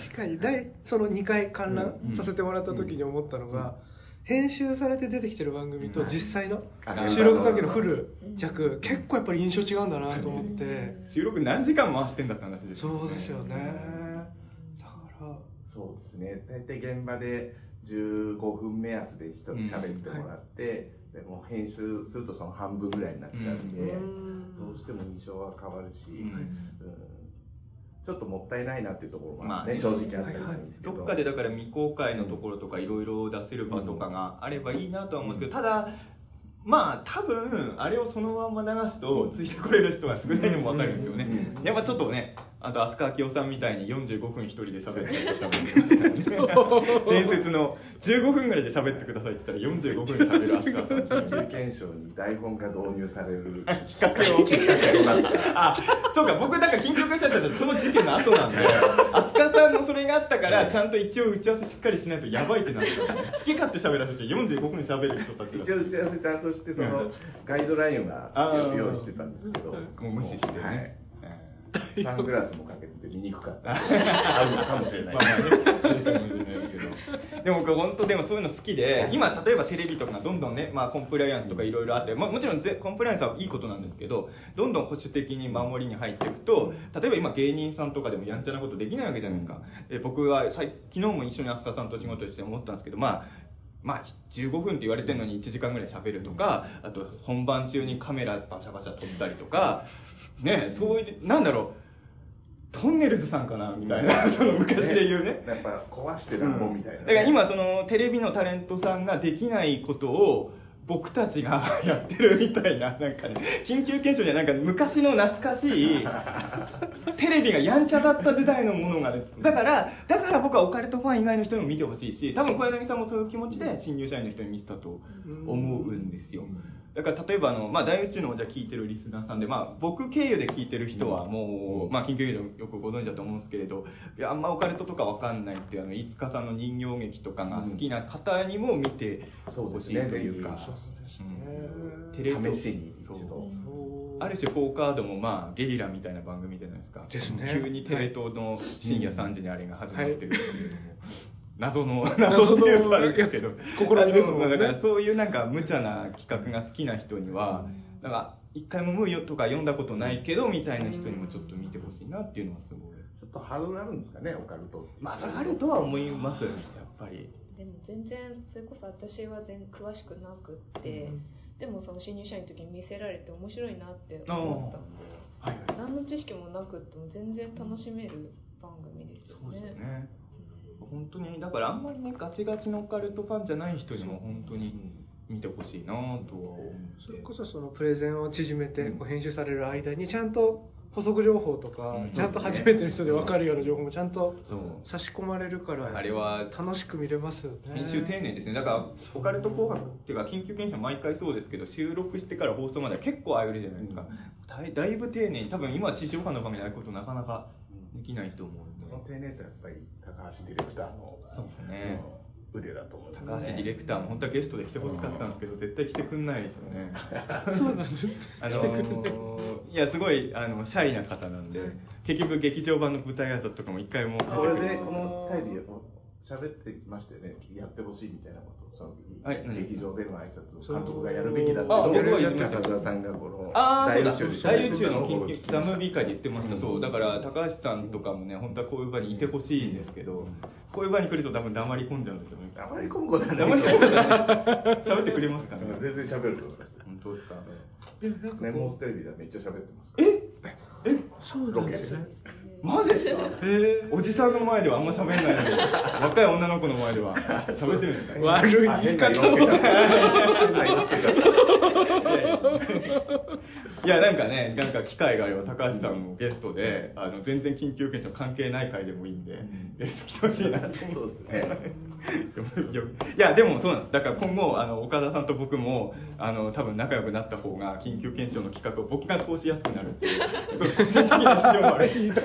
確かにその2回観覧させてもらった時に思ったのが、編集されて出てきてる番組と実際の収録だけのフル尺、結構やっぱり印象違うんだなと思って、収録何時間回してんだって話ですよね。そうですよね。そうですね、大体現場で15分目安で人に喋ってもらって、うん、でも編集するとその半分ぐらいになっちゃうんで、うん、どうしても印象は変わるし、うんうん、ちょっともったいないなっていうところもあって、ね、まあね、正直あったりするんですけど、どっかでだから未公開のところとかいろいろ出せる場とかがあればいいなとは思うんですけど、ただまあ多分あれをそのまま流すとついてこれる人が少ないのも分かるんですよね、やっぱちょっとね、あと飛鳥明夫さんみたいに45分一人で喋ってください伝説の15分ぐらいで喋ってくださいって言ったら45分で喋る飛鳥さん、緊急検証に台本が導入されるあ、そうか、僕だから緊急検証だったらその事件の後なんで、飛鳥さんのそれがあったからちゃんと一応打ち合わせしっかりしないとやばいってなって、好き勝手喋らせて45分喋る人たちが一応打ち合わせちゃんとして、そのガイドラインは用意してたんですけど、もう無視してね、サングラスもかけてて見にくかったあるかもしれないけど、でも僕本当でもそういうの好きで、今例えばテレビとかどんどんね、まあ、コンプライアンスとかいろいろあって、まあ、もちろんコンプライアンスはいいことなんですけど、どんどん保守的に守りに入っていくと、例えば今芸人さんとかでもやんちゃなことできないわけじゃないですか。僕は昨日も一緒に飛鳥さんと仕事して思ったんですけど、まあ、15分って言われてるのに1時間ぐらい喋るとか、あと本番中にカメラバシャバシャ撮ったりとか、ね、そういう、なんだろう、トンネルズさんかなみたいな、その昔で言うね。やっぱ壊してなんぼみたいな、ね。だから今、そのテレビのタレントさんができないことを、僕たちがやってるみたいな、なんかね、緊急検証にはなんか昔の懐かしいテレビがやんちゃだった時代のものがね、だから僕はオカルトファン以外の人にも見てほしいし、多分小柳さんもそういう気持ちで新入社員の人に見せたと思うんですよ。だから例えばまあ、大宇宙のじゃ聞いてるリスナーさんで、まあ、僕経由で聞いてる人はもう、まあ、緊急検証よくご存知だと思うんですけれど、いやあんまオカルトとかわかんないっていう飯塚さんの人形劇とかが好きな方にも見てほしいというか、試しに一度。ある種フォーカードもまあゲリラみたいな番組じゃないですか。ですね、急にテレ東の深夜3時にあれが始まってるっていうのも、はい、謎のやつ試みですもんね。だからそういうなんか無茶な企画が好きな人には、なんか一回も無用とか読んだことないけどみたいな人にもちょっと見てほしいなっていうのはすごい。ちょっとハードルあるんですかね、オカルト。まあそれあるとは思いますよね、やっぱり。でも全然それこそ私は詳しくなくって、でもその新入社員の時に見せられて面白いなって思ったんで、はいはい、何の知識もなくっても全然楽しめる番組ですよね。そうですね。本当にだからあんまりねガチガチのオカルトファンじゃない人にも本当に見てほしいなとは思って、それこそそのプレゼンを縮めてこう編集される間にちゃんと補足情報とか、ちゃんと初めての人で分かるような情報もちゃんと差し込まれるから、あれは楽しく見れますよね。編集丁寧ですね。だからオカルト紅白っていうか緊急検証毎回そうですけど、収録してから放送までは結構あゆるじゃないですか、だいぶ丁寧に。多分今地上波の場面でああいうことなかなかできないと思うんで、その丁寧さやっぱり高橋ディレクターの腕だと思う。高橋ディレクターも本当はゲストで来てほしかったんですけど、絶対来てくんないですよね。そうなんです。いやすごいシャイな方なんで、結局劇場版の舞台挨拶とかも一回も出てくる。これでこの回で喋ってましてね、やってほしいみたいなこと、その劇場での挨拶を監督がやるべきだって。あ、僕は言ってました。高田さんがこの大宇宙の緊急ザムービー会で言ってました。そうだから高橋さんとかもね、本当はこういう場にいてほしいんですけど、こういう場に来ると多分黙り込んじゃうんですよね。黙り込むことはない。喋ってくれますかね。全然喋ると思います。本当ですか。ネモンステレビではめっちゃ喋ってますから。え、そうなんですね。マジですか。おじさんの前ではあんま喋んないので、若い女の子の前では喋ってるんですか。悪い言い方。いやなんかね、なんか機会があれば高橋さんもゲストで、全然緊急検証関係ない回でもいいんで、ゲスト来てほしいなって。そうですね。いやでもそうなんです。だから今後岡田さんと僕も多分仲良くなった方が緊急検証の企画を僕が通しやすくなるっていう個人的な事情もある。ひどい。だっ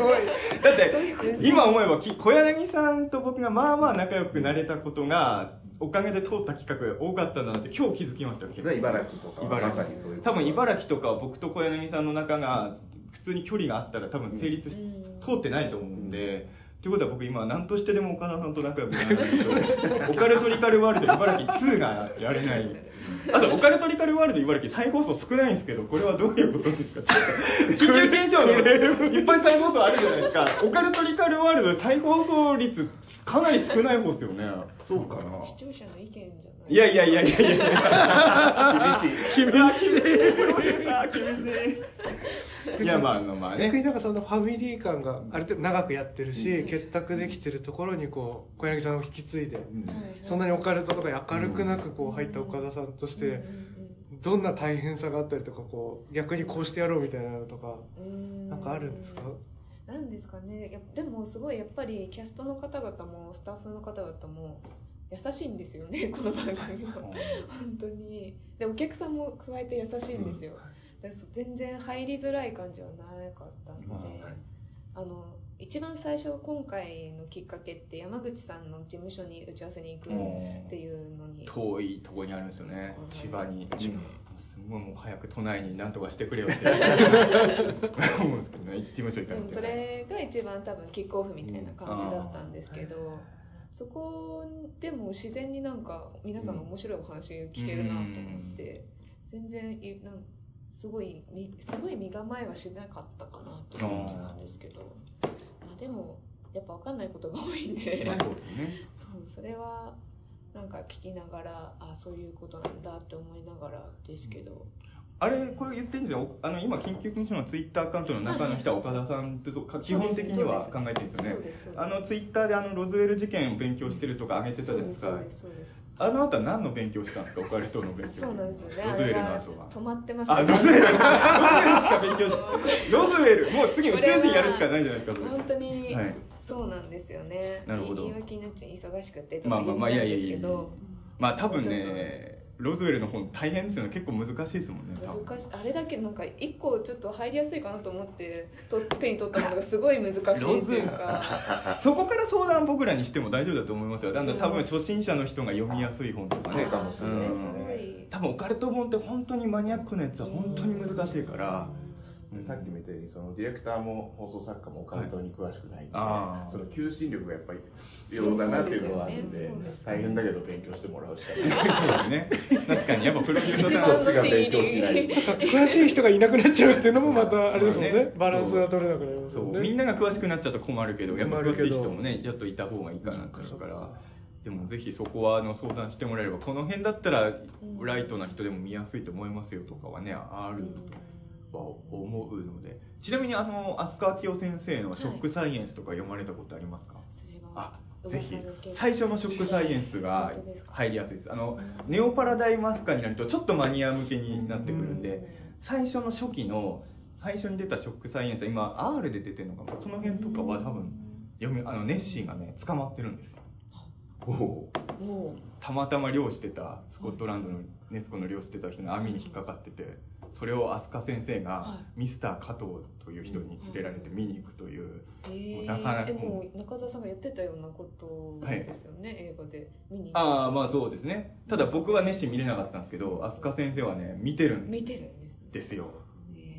て今思えば小柳さんと僕がまあまあ仲良くなれたことがおかげで通った企画が多かったんだなって今日気づきました。茨城とかまさにそういう。多分茨城とかは僕と小柳さんの仲が普通に距離があったら多分成立し通ってないと思うんで。ということは僕今何としてでも岡田さんと仲良くならないとオカルトリカルワールド茨城2がやれない。あとオカルトリカルワールド茨城再放送少ないんですけど、これはどういうことですか。緊急検証のいっぱい再放送あるじゃないですか。オカルトリカルワールド再放送率かなり少ない方ですよね。そうかな。視聴者の意見じゃない。いや厳しい。いやまあね、逆になんかそのファミリー感がある程度長くやってるし結託できてるところにこう小柳さんを引き継いで、そんなにオカルトとかに明るくなくこう入った岡田さんとしてどんな大変さがあったりとか、こう逆にこうしてやろうみたいなのとかなんかあるんですか。なんですかね。でもすごいやっぱりキャストの方々もスタッフの方々も優しいんですよね、この番組は。本当に。でお客さんも加えて優しいんですよ。全然入りづらい感じはなかったので、一番最初今回のきっかけって山口さんの事務所に打ち合わせに行くっていうのに、遠いとこにあるんですよね、千葉に。すごいもう早く都内に何とかしてくれよって思うんですけどね、事務所行かれて。それが一番多分キックオフみたいな感じだったんですけど、そこでも自然になんか皆さんの面白いお話聞けるなと思って、うん、全然なんかすごい身構えはしなかったかなという感じなんですけど、まあ、でもやっぱ分かんないことが多いんで、まあ そうですね、そう、それはなんか聞きながらあそういうことなんだって思いながらですけど、うん、あれこれ言ってんじゃん今緊急検証のツイッターアカウントの中の人は岡田さんと基本的には考えてるんですよね。ツイッターでロズウェル事件を勉強してるとか上げてたじゃないですか。あの後は何の勉強したんですか、岡田人の勉強。そうなんですよね。ロズウェルの後は止まってます、ね、あロズウェルしか勉強しロズウェルもう次宇宙人やるしかないじゃないですか。本当に、はい、そうなんですよね。なるほど。言い訳になっちゃう、忙しくてとか言っちゃうんですけど、まあ多分ねロズウェルの本大変ですよね。結構難しいですもんね。難しい。あれだけなんか一個ちょっと入りやすいかなと思って手に取ったものがすごい難しいというかそこから相談僕らにしても大丈夫だと思いますよ。だんだん多分初心者の人が読みやすい本とかね、多分オカルト本って本当にマニアックなやつは本当に難しいから、うん、さっきも言ったようにそのディレクターも放送作家もオカルトに詳しくないんで、はい、その求心力がやっぱり必要だなっていうのはあるんで、大変だけど勉強してもらうしかない、ね、確かにやっぱプロデューサーたちが勉強しないと詳しい人がいなくなっちゃうっていうのもまたあれですもんね。バランスが取れなくなりますよね。そうみんなが詳しくなっちゃうと困るけど、やっぱ詳しい人もねちょっといた方がいいかなっていうから。でもぜひそこは相談してもらえれば、この辺だったらライトな人でも見やすいと思いますよとかはねあると思うので。ちなみに飛鳥明夫先生のショックサイエンスとか読まれたことありますか？それはぜひ最初のショックサイエンスが入りやすいです。ネオパラダイマスカになるとちょっとマニア向けになってくるんで、最初の初期の最初に出たショックサイエンスは今 R で出てるのかな、その辺とかは多分ネッシーがね捕まってるんですよ。たまたま漁してたスコットランドのネスコの漁してた人の網に引っかかってて、それを飛鳥先生がミスター加藤という人につけられて見に行くという、中澤さんがやってたようなことですよね、はい、映画で見に行く。あ、まあそうですね。ただ僕は熱心見れなかったんですけど、飛鳥先生はね見てるんですよ、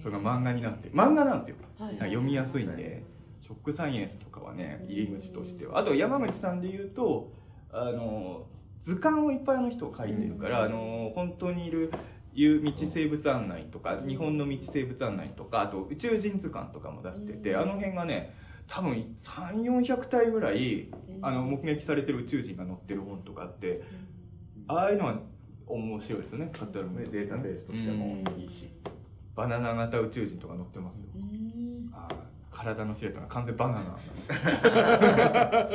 その漫画になって漫画なんですよ、はい、読みやすいんで、はい、ショックサイエンスとかはね入り口としては。あと山口さんで言うと図鑑をいっぱい人を書いてるから、本当にいる道生物案内とか日本の道生物案内とか、あと宇宙人図鑑とかも出してて、あの辺がね多分 3,400 体ぐらい目撃されてる宇宙人が載ってる本とかあって、ああいうのは面白いですよね。カタログデータベースとしてもいいし、バナナ型宇宙人とか載ってますよ。体のシルエットが完全バナナ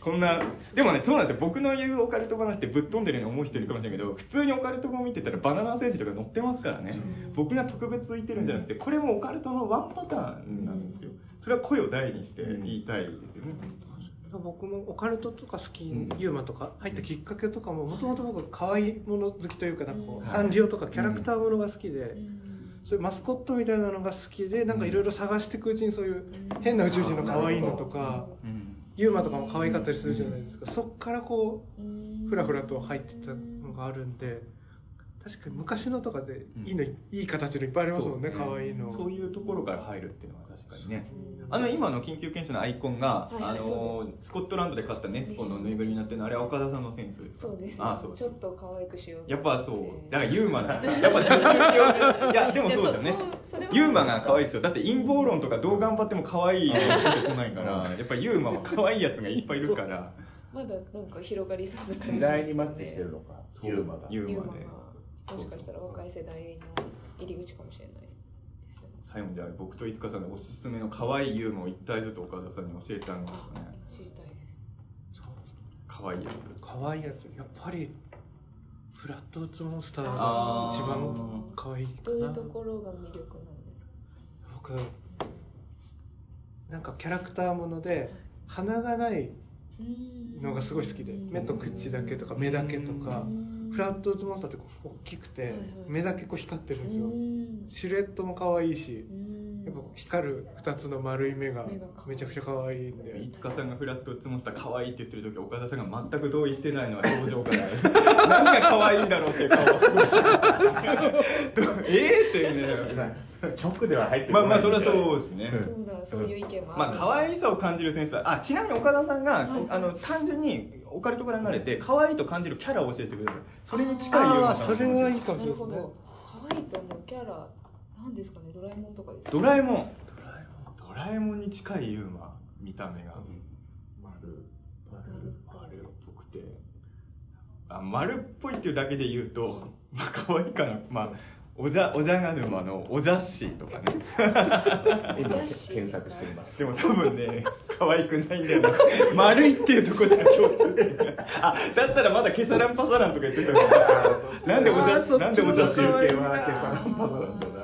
こんなでもね、そうなんですよ。僕の言うオカルト話ってぶっ飛んでるように思う人いるかもしれないけど、普通にオカルト本見てたらバナナ星人とか載ってますからね、僕が特別言ってるんじゃなくて、これもオカルトのワンパターンなんですよ。それは声を大にして言いたいですよね。僕もオカルトとか好き、ユーマとか入ったきっかけとかも、もともと僕可愛いもの好きというか、サンリオとかキャラクターものが好きで、そういうマスコットみたいなのが好きで、なんかいろいろ探していくうちにそういう変な宇宙人の可愛いのとか、ユーマとかも可愛かったりするじゃないですか。そっからこうフラフラと入ってたのがあるんで、確かに昔のとかでいい形のいっぱいありますもんね、可愛いの。そういうところから入るっていうのは確かにね。今の緊急検証のアイコンがスコットランドで買ったネスコのぬいぐるみになってるの、あれは岡田さんのセンスですか？そうです。ああ、そうです。ちょっと可愛くしようと。やっぱそう。だからユーマだ。やっぱ女性用。いやでもそうだよね。ユーマが可愛いですよ。だって陰謀論とかどう頑張っても可愛いのが出てこないから、やっぱユーマは可愛いやつがいっぱいいるから。まだなんか広がりそうな感じ。時代にマッチしてるのか。ユーマだ。ユーマで。もしかしたら若い世代の入り口かもしれないですよね。最後にじゃあ僕といつかさんのおすすめの可愛いユーマを1体ずつ岡田さんに教えてあげますかね。知りたいです。可愛いやつ。可愛いやつ。やっぱりフラットウッズモンスターが一番可愛いかな。どういうところが魅力なんですか？僕なんかキャラクターもので鼻がないのがすごい好きで、目と口だけとか目だけとか。フラットウッズモンスターって大きくて目だけ光ってるんですよ。シルエットも可愛いし、やっぱ光る2つの丸い目がめちゃくちゃ可愛いんで。いつかさんがフラットウッズモンスター可愛いって言ってる時、岡田さんが全く同意してないのは表情から何が可愛いんだろうっていう顔をすごいしてえっていうね。直では入ってこない。まあそれはそうですね。そういう意見もある。まあ可愛さを感じるセンスは、ちなみに岡田さんが単純にオカルトから離れて可愛いと感じるキャラを教えてくれる。それに近いような。それはいいかもしれないですね。可愛いと思うキャラなんですかね。ドラえもんとかですか。ドラえもんに近いユーマ、見た目が、丸っぽくて、丸っぽいっていうだけで言うと、まあ、可愛いかな、まあ、おじゃが沼のおじゃっしーとかね今検索しています。でも多分ね、可愛くないんだよね丸いっていうところじゃ共通点あ、だったらまだケサランパサランとか言ってたからなんでおじゃっしー系はケサランパサランだな。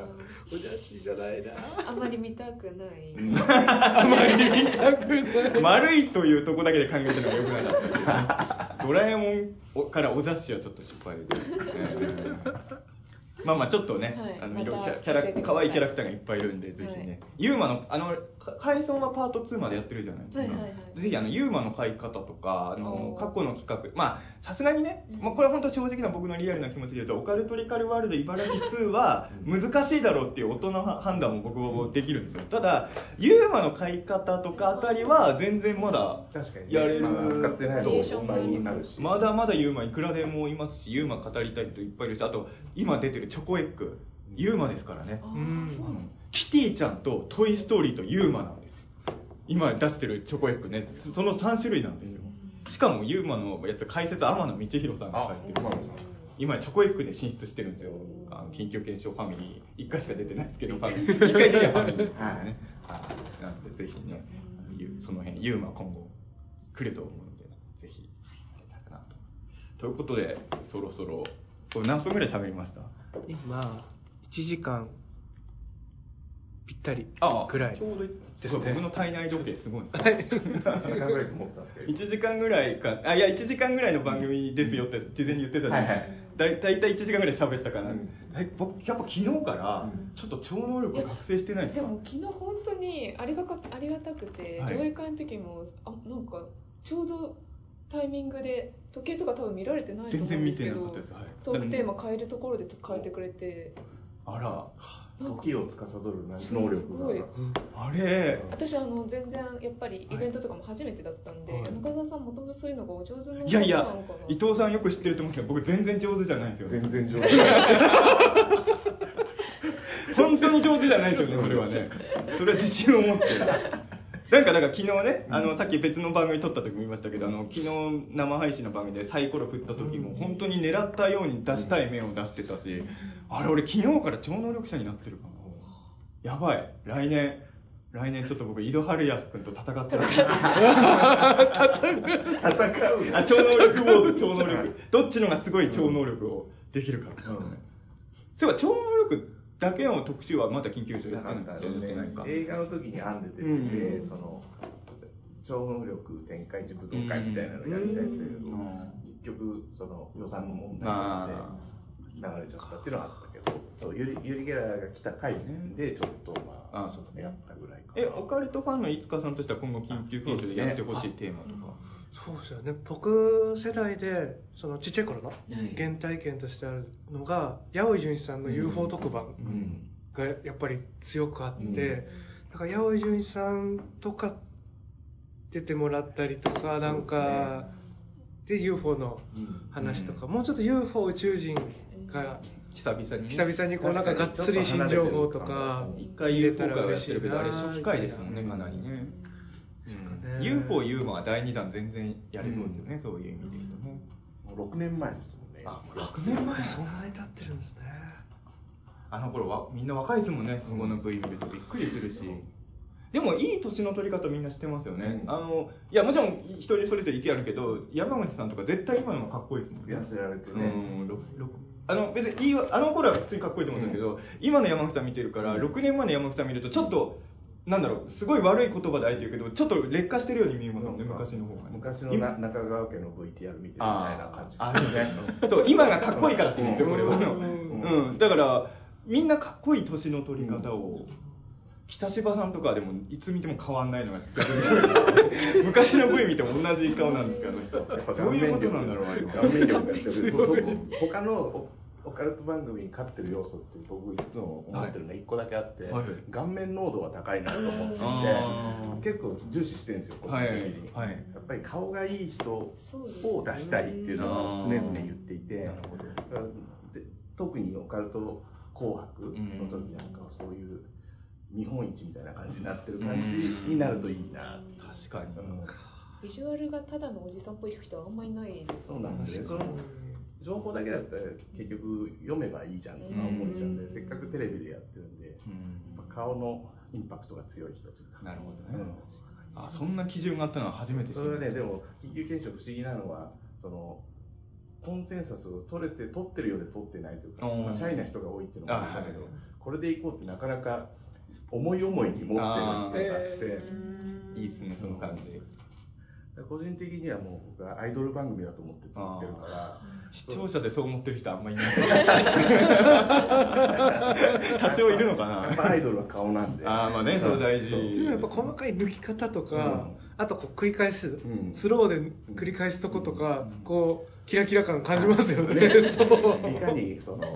おじゃっしーじゃないな。あまり見たくないあまり見たくない丸いというとこだけで考えてるのが良くなかったドラえもんからおじゃっしーはちょっと失敗ですねまあまあちょっとね、はい、可愛いキャラクターがいっぱいいるんで、はい、ぜひねユーマの回想はパート2までやってるじゃないですか、はいはいはい、ぜひユーマの買い方とか過去の企画、まあさすがにね、まあ、これは本当正直な僕のリアルな気持ちで言うとオカルトリカルワールド茨城2は難しいだろうっていう大人の判断も僕はできるんですよ。ただユーマの買い方とかあたりは全然まだやれる、確かに、ね、まだ使ってないとまだまだユーマいくらでもいますしユーマ語りたい人いっぱいいるし、あと今出てるチョコエッグ、ユーマですからね。キティちゃんとトイストーリーとユーマなんですよ。今出してるチョコエッグね、その3種類なんですよ。しかもユーマのやつ解説天野道博さんが書いてる。今チョコエッグで進出してるんですよ。緊急検証ファミリー1回しか出てないですけど、1回出ればファミリーなんでね。なのでぜひね、その辺ユーマ今後来ると思うので、ぜひやりたいなと。ということでそろそろこれ何分ぐらい喋りました？今1時間ぴったりくらい。ちょうどですね。僕の体内時計すごい。1時間ぐらいの番組ですよって事前に言ってたじゃないですか。だいたい1時間ぐらい喋ったから、僕やっぱ昨日からちょっと超能力覚醒してないですか？でも昨日本当にありがたくて、上映会の時もなんかちょうどタイミングで時計とか多分見られてないと思うんですけど、はい、トークテーマ変えるところで変えてくれて、あら、時を司る能力があれ、私全然やっぱりイベントとかも初めてだったんで、はい、中澤さんもともとそういうのがお上手なのかな。いやいや、伊藤さんよく知ってると思うけど僕全然上手じゃないんですよ。全然上手本当に上手じゃないですよね。それはね、それは自信を持ってだから昨日ね、さっき別の番組撮った時も言いましたけど、昨日生配信の番組でサイコロ振った時も本当に狙ったように出したい面を出してたし、あれ俺昨日から超能力者になってるかな。やばい、来年ちょっと僕井戸春也君と戦ってる戦う超能力ボード、超能力どっちのがすごい超能力をできるか、そういえば超能力だけの特集はまた緊急所やったんだけど、映画の時に編んでて、その超能力展開塾動会みたいなのをやりたいですけど、結局その予算の問題なので流れちゃったっていうのはあったけど、そうゆりゲラが来た回でちょっとまあやったぐらいかな。オカルトファンの五日さんとしては今後緊急所でやってほしいテーマとか。そうですよね。僕世代でそのちっちゃい頃の原体験としてあるのが、八尾純一さんの UFO 特番がやっぱり強くあって、だから八尾純一さんとか出てもらったりとか、なんかで UFO の話とか、もうちょっと UFO 宇宙人が久々にこうなんかがっつり新情報とか入れたら嬉しいな。あれ初期回ですもんね、かなりね。UFO ユーマは第2弾全然やれそうですよね、そういう意味で言うとね。もう6年前ですもんね。あ、6年前、そんなに経ってるんですね。あの頃はみんな若いですもんね。ここの V 見るとびっくりするし、でもいい年の取り方みんなしてますよね。いやもちろん一人それぞれ意見あるけど、山口さんとか絶対今のもかっこいいですもんね。痩せられてね、別にあの頃は普通にかっこいいと思うんだけど、今の山口さん見てるから、6年前の山口さん見るとちょっとなんだろう、すごい悪い言葉であえて言うけど、ちょっと劣化してるように見えますもんね、昔の方がね。昔の中川家の VTR 見てるみたいな感じ。そう、今がかっこいいからって言うんですよ、これは。だから、みんなかっこいい年の取り方を、北芝さんとかでもいつ見ても変わんないのが昔の V 見ても同じ顔なんですけど、どういうことなんだろう、あれは。他のオカルト番組に勝ってる要素って僕いつも思ってるのが1個だけあって、はい、顔面濃度が高いなと思っていて結構重視してるんですよ個人的に、はいはい、やっぱり顔がいい人を出したいっていうのは常々言っていて、なるほど。で特にオカルト紅白の時なんかはそういう見本市みたいな感じになってる感じになるといいな。確かに、うん、ビジュアルがただのおじさんっぽい人はあんまりないですよね。そうなんですね。その情報だけだったら結局読めばいいじゃんとか思っちゃうんで、せっかくテレビでやってるんで、やっぱ顔のインパクトが強い人というか。なるほどね、うん、あ、そんな基準があったのは初めて知った。それはね、でも緊急検証不思議なのはそのコンセンサスを取ってるようで取ってないというか、まあ、シャイな人が多いっていうのもあるんだけど、はい、これでいこうってなかなか思い思いに持ってるっていいですね、その感じ。個人的にはもう僕はアイドル番組だと思って作ってるから、視聴者でそう思ってる人あんまりいない多少いるのかな。やっぱアイドルは顔なんで。ああ、まあね、それ大事。でもやっぱ細かい抜き方とか、うん、あとこう繰り返す、うん、スローで繰り返すとことか、うん、こうキラキラ感感じますよね、うん、そういかにそのかっ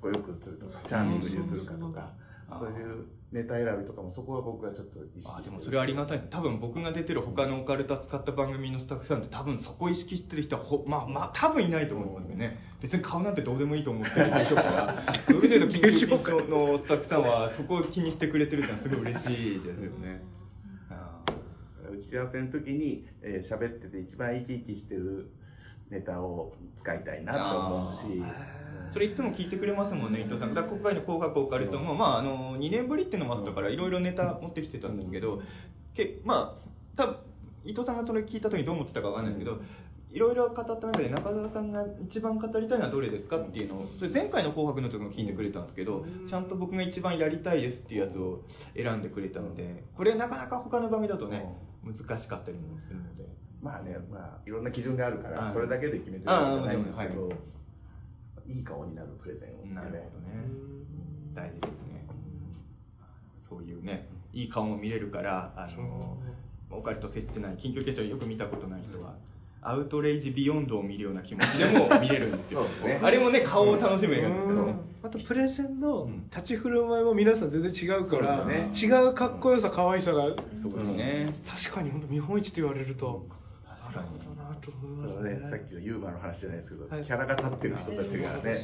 こよく映るとかチャーミングに映るかとか、そういうネタ選びとかもそこは僕はちょっと意識してる。あ、でもそれはありがたいです。多分僕が出てる他のオカルト使った番組のスタッフさんって多分そこ意識してる人はまあ多分いないと思いますよね、うん、別に顔なんてどうでもいいと思ってるでしょうからそういう意味での緊急検証のスタッフさんはそこを気にしてくれてるのはすごい嬉しいですよね打ち合わせの時に喋ってて一番生き生きしてるネタを使いたいなと思うし、それいつも聞いてくれますもんね、伊藤さん。だから今回の紅白オカルトも、まあ、2年ぶりっていうのもあったからいろいろネタ持ってきてたんですけど、まあ、多分伊藤さんがそれ聞いた時にどう思ってたかわかんないですけど、いろいろ語った中で中澤さんが一番語りたいのはどれですかっていうのを、それ前回の紅白の時も聞いてくれたんですけど、ちゃんと僕が一番やりたいですっていうやつを選んでくれたので、これなかなか他の番組だとね難しかったりもするので、まあね、まあいろんな基準があるからそれだけで決めてるわけじゃないんですけど、いい顔になるプレゼンをね。なるほどね、大事ですね。そういうね、いい顔も見れるから、オカルト接してない、緊急検証よく見たことない人はアウトレイジビヨンドを見るような気持ちでも見れるんですよそうですね、あれもね、顔を楽しむ映画ですけど、あとプレゼンの立ち振る舞いも皆さん全然違うから、ね、違うかっこよさ、可愛さが。そうですね、確かに本当見本市と言われると、確かになと思いますね。それはね、さっきのユーマの話じゃないですけど、はい、キャラが立ってる人たちがね、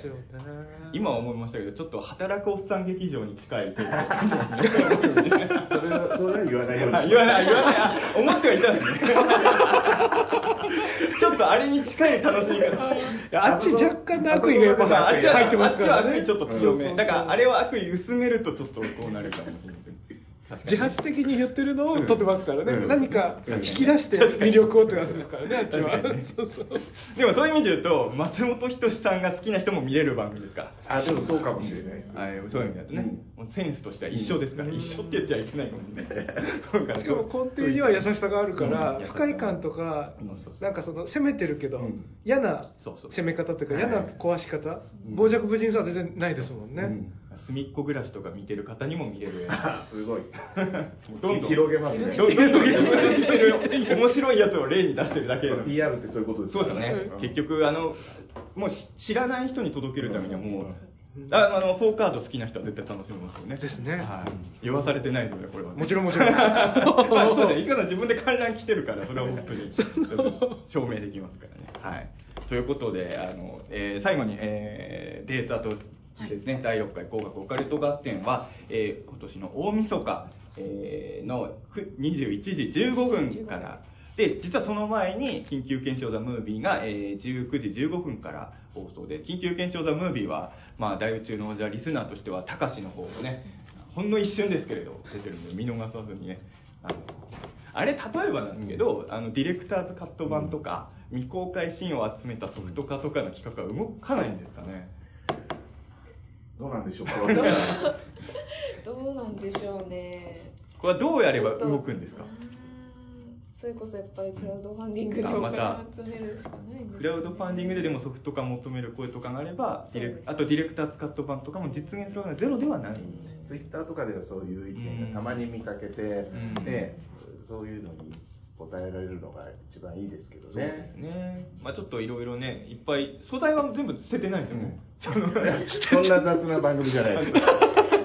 今は思いましたけど、ちょっと働くおっさん劇場に近いテイストを感じましたそれは言わないようにします。言わない思ってはいたんですねちょっとあれに近い楽しみ方あっち若干の悪意がやっぱ入ってますから、ね、あっちは悪意ちょっと強め、だからあれを悪意薄めるとちょっとこうなるかもしれないです自発的に言ってるのを撮ってますからね、うん、何か引き出して魅力をとかするからね、あっちは。でもそういう意味で言うと、松本人志さんが好きな人も見れる番組ですから。あ、でもそうかもしれないです、そういう意味だとね、うん、センスとしては一緒ですから、うん、一緒って言っちゃいけないかもねしかも根底には優しさがあるから、うん、不快感とか、なんかその攻めてるけど、うん、嫌な攻め方というか、嫌な壊し方、傍若無人さは全然ないですもんね、隅っこ暮らしとか見てる方にも見れるすごいどんどん広げますね。面白いやつを例に出してるだけ。 PR ってそういうことですよね。そうですね、結局もう知らない人に届けるためにはもう4カード好きな人は絶対楽しみますよね。ですね、はい、言わされてないですよね、これはね。もちろんそうだね、いかが自分で観覧来てるから、それは本当に証明できますからね、はい、ということで最後に、データとですね、第6回紅白オカルト合戦は、今年の大晦日、の21時15分からで、実はその前に緊急検証ザムービーが、19時15分から放送で、緊急検証ザムービーは、まあ、大宇宙の王者リスナーとしてはたかしの方をね、ほんの一瞬ですけれど出てるんで見逃さずにね、あれ例えばなんですけど、ディレクターズカット版とか、未公開シーンを集めたソフト化とかの企画は動かないんですかね。どうなんでしょうかどうなんでしょうね。これはどうやれば動くんですか。それこそやっぱりクラウドファンディングでお金集めるしかないんです、ね、クラウドファンディングででもソフト化求める声とかがあれば、あとディレクターズカット版とかも実現するのはゼロではない、ツイッターとかではそういう意見がたまに見かけて、そういうのに答えられるのが一番いいですけどね。そうですね。まあちょっといろいろね、いっぱい素材は全部捨ててないんですよ、ね。そんな雑な番組じゃないです。い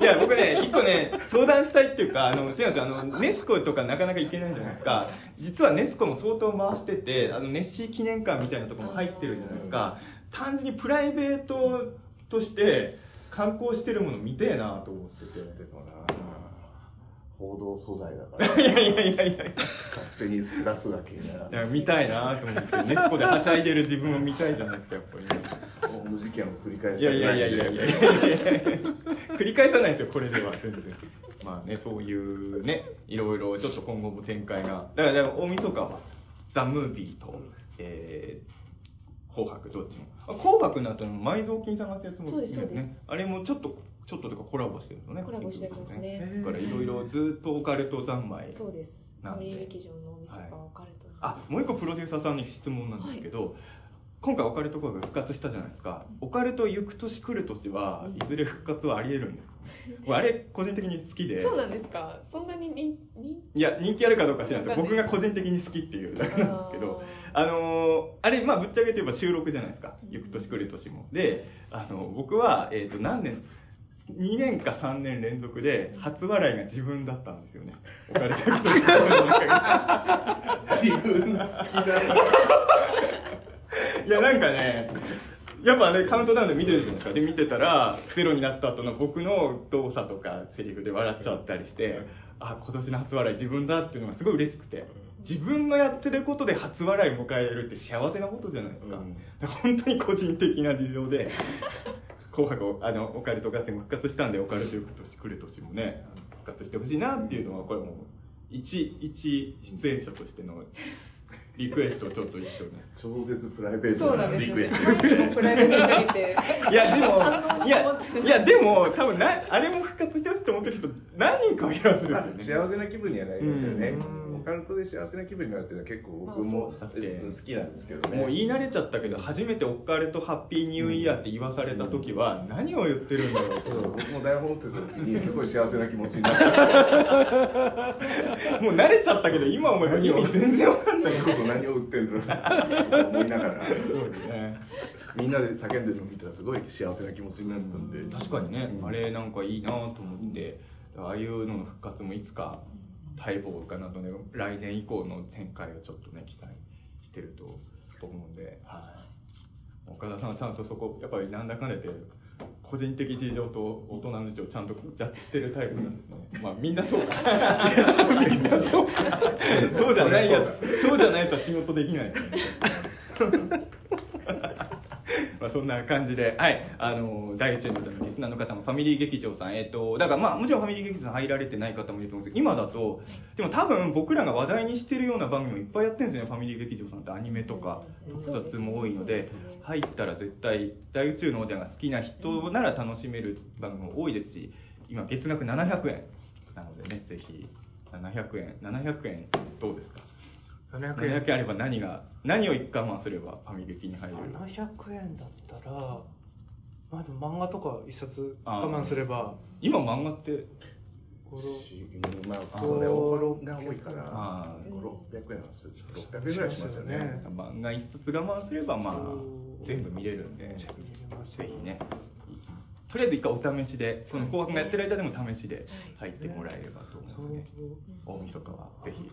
や僕ね、一個ね相談したいっていうか、ネスコとかなかなか行けないじゃないですか。実はネスコも相当回してて、ネッシー記念館みたいなとこも入ってるじゃないですか。単純にプライベートとして観光してるもの見てえなと思ってて。報道素材だから。いや勝手に出すだけじゃ。見たいなと思って、ネスコではしゃいでる自分を見たいじゃないですか、やっぱり、ね。この事件を繰り返したくない。いや繰り返さないですよ、これでは全然。まあね、そういうね、いろいろちょっと今後も展開が。だから大晦日はザ・ムービーと、紅白どっちも。紅白の後の埋蔵金探すやつも、ね。そうです。あれもちょっととかコラボしてるのね。コラボしてますね。だからいろいろずっとオカルト三昧。そうです。森劇場のお店がオカルト。あ、もう一個プロデューサーさんに質問なんですけど、はい、今回オカルトが復活したじゃないですか。オカルト行く年来る年はいずれ復活はあり得るんですか、ね。あれ個人的に好きで。そうなんですか。そんなに人気あるかどうか知らないです。僕が個人的に好きっていうだけなんですけど、あれまあぶっちゃけて言えば収録じゃないですか。行く年来る年もで、僕は何年2年か3年連続で初笑いが自分だったんですよね。おかれた人自分好きだいやなんかね、やっぱねカウントダウンで見てるじゃないですか。で見てたらゼロになった後の僕の動作とかセリフで笑っちゃったりして、あ、今年の初笑い自分だっていうのがすごい嬉しくて、自分のやってることで初笑い迎えるって幸せなことじゃないですか、うん、だから本当に個人的な事情で紅白オカルト合戦も復活したんで、オカルトよく年来る年もね復活してほしいなっていうのは、これもう一出演者としてのリクエストをちょっと一緒に超絶プライベートなリクエスト、ね、プライベートになっていやでも多分あれも復活してほしいと思ってる人何人かいらっしゃるんですよね。幸せな気分にはなりますよね。オカルトで幸せな気分になるっていうのは結構僕も好きなんですけどね。もう言い慣れちゃったけど、初めてオカルトハッピーニューイヤーって言わされた時は何を言ってるんだろうと、僕も台本って時にすごい幸せな気持ちになってもう慣れちゃったけど今思えば意味全然わかんない。それこそ何を売ってるんだろうと思いながら、すごいね、みんなで叫んでるのを見たらすごい幸せな気持ちになったんで、確かにね、あれなんかいいなと思って、ああいうのの復活もいつか待望かなとね、来年以降の展開をちょっとね期待してると思うんで、はい、岡田さんはちゃんとそこやっぱりなんだかんだで個人的事情と大人の事情をちゃんとジャッジしてるタイプなんですね。まあみんなそうかみんなそうかそうじゃないやつ、そうじゃないと仕事できないですよねまあそんな感じで、はい、第1エンドじゃないリスナーの方もファミリー劇場さん、だからまあもちろんファミリー劇場さん入られてない方もいると思うんですけど、今だとでも多分僕らが話題にしてるような番組もいっぱいやってるんですよね。ファミリー劇場さんってアニメとか特撮も多いので、入ったら絶対大宇宙の王者が好きな人なら楽しめる番組も多いですし、今月額700円なのでね、ぜひ700円どうですか。700円だけあれば何を1回もすればファミリーに入る。700円だったら、まあでも漫画とか1冊我慢すれば、今漫画って5、6が多いから、500、600円はする、600円ぐらいしますよね。漫画1冊我慢すればまあ全部見れるんで、ぜひね、とりあえず一回お試しで、その紅白がやってる間でも試しで入ってもらえればと思うので、大晦日はぜひ。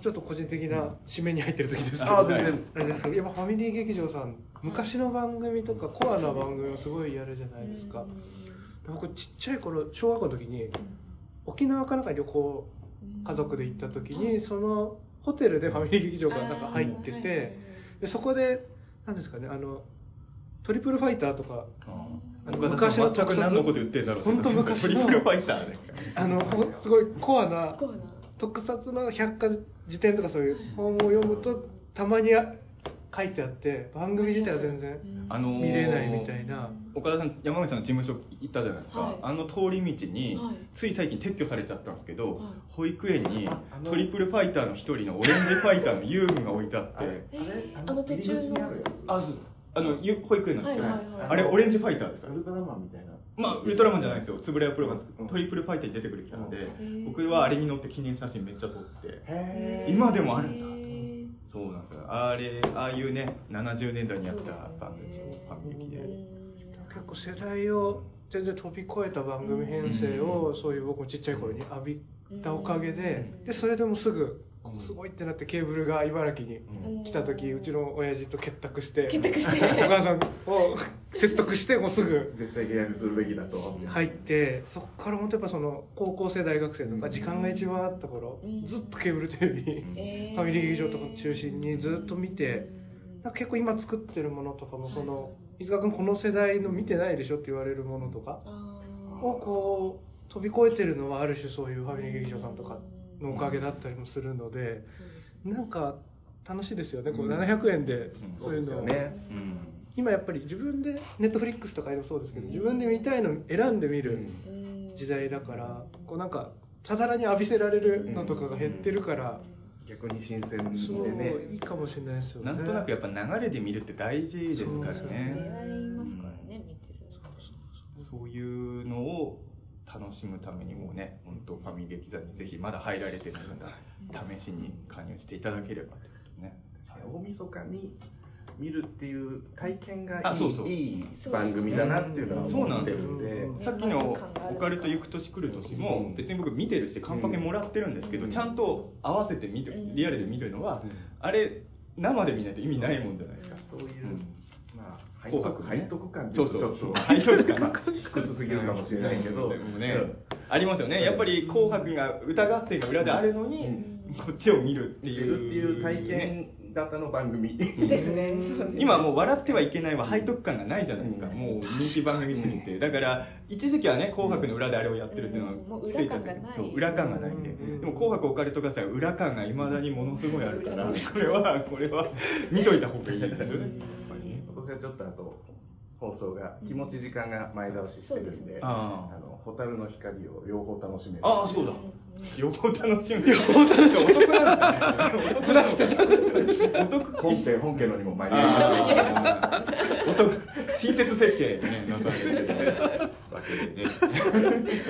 ちょっと個人的な締めに入ってる時ですけど、やっぱファミリー劇場さん昔の番組とかコアな番組をすごいやるじゃないですか。僕ちっちゃい頃、小学校の時に沖縄かなんか旅行家族で行った時に、そのホテルでファミリー劇場がなんか入ってて、でそこで何ですかね、トリプルファイターとか、昔の特撮、何のこと言ってんだろう、本当昔のトリプルファイターで、すごいコアな特撮の百科辞典とかそういう本を読むとたまに書いてあって、番組自体は全然見れないみたいな。岡田さん、山口さんの事務所行ったじゃないですか、はい、あの通り道に、はい、つい最近撤去されちゃったんですけど、はい、保育園にトリプルファイターの一人のオレンジファイターの遊具が置いてあってあの途中の保育園なんですけど、あれオレンジファイターです。ウルトラマンみたいなまあ、ウルトラマンじゃないですよ、円谷プロがトリプルファイターに出てくるキャラで、僕はあれに乗って記念写真めっちゃ撮って、今でもあるんだと。そうなんですよ、あれ、ああいうね、70年代にやった番組のパン劇で、結構世代を全然飛び越えた番組編成を、そういう僕もちっちゃい頃に浴びたおかげで、でそれでもすぐすごいってなって、ケーブルが茨城に来た時、うちの親父と結託してお母さんを説得して、もうすぐ絶対契約するべきだと入って、そこから本当やっぱその高校生大学生とか時間が一番あった頃、ずっとケーブルテレビ、ファミリー劇場とか中心にずっと見て、結構今作ってるものとかも、その飯塚君この世代の見てないでしょって言われるものとかをこう飛び越えてるのは、ある種そういうファミリー劇場さんとかのおかげだったりもするので、なんか楽しいですよね、こう700円でそういうのを。今やっぱり自分で Netflix とかでもそうですけど、自分で見たいの選んで見る時代だから、こうなんかただらに浴びせられるのとかが減ってるから、逆に新鮮でね、いいかもしれないですよね。なんとなくやっぱ流れで見るって大事ですからね。出会いますからね、見てる。そういうのを楽しむためにもね、本当ファミ劇座にぜひまだ入られてる方、試しに加入していただければということね。大晦日に見るっていう体験がいい番組だなっていうのは思ってるんで、さっきのオカルト行く年来る年も別に僕見てるし、カンパケもらってるんですけど、ちゃんと合わせて見る、リアルで見るのは、あれ生で見ないと意味ないもんじゃないですか。そういうまあ、背徳感ってちょっと背徳感靴すぎるかもしれないけど、でもね、ありますよね、やっぱり紅白が歌合戦が裏であるのに、こっちを見るっていう体験型の番組ですね。今もう笑ってはいけないは背徳感がないじゃないですか、もう人気番組すぎて。だから一時期はね、紅白の裏であれをやってるっていうのは裏感がない、裏感がないんで。でも紅白オカルト合戦は裏感がいまだにものすごいあるから、これは見といた方がいいですよね。ちょっとあと放送が気持ち時間が前倒ししてるんで、蛍の光を両方楽しめる。ああ、そうだ、両方楽しめる、両方楽しめる、お得なんですね。ずらしてお得、本家のにも前にお得、親切設計でね、なされてるわけでね、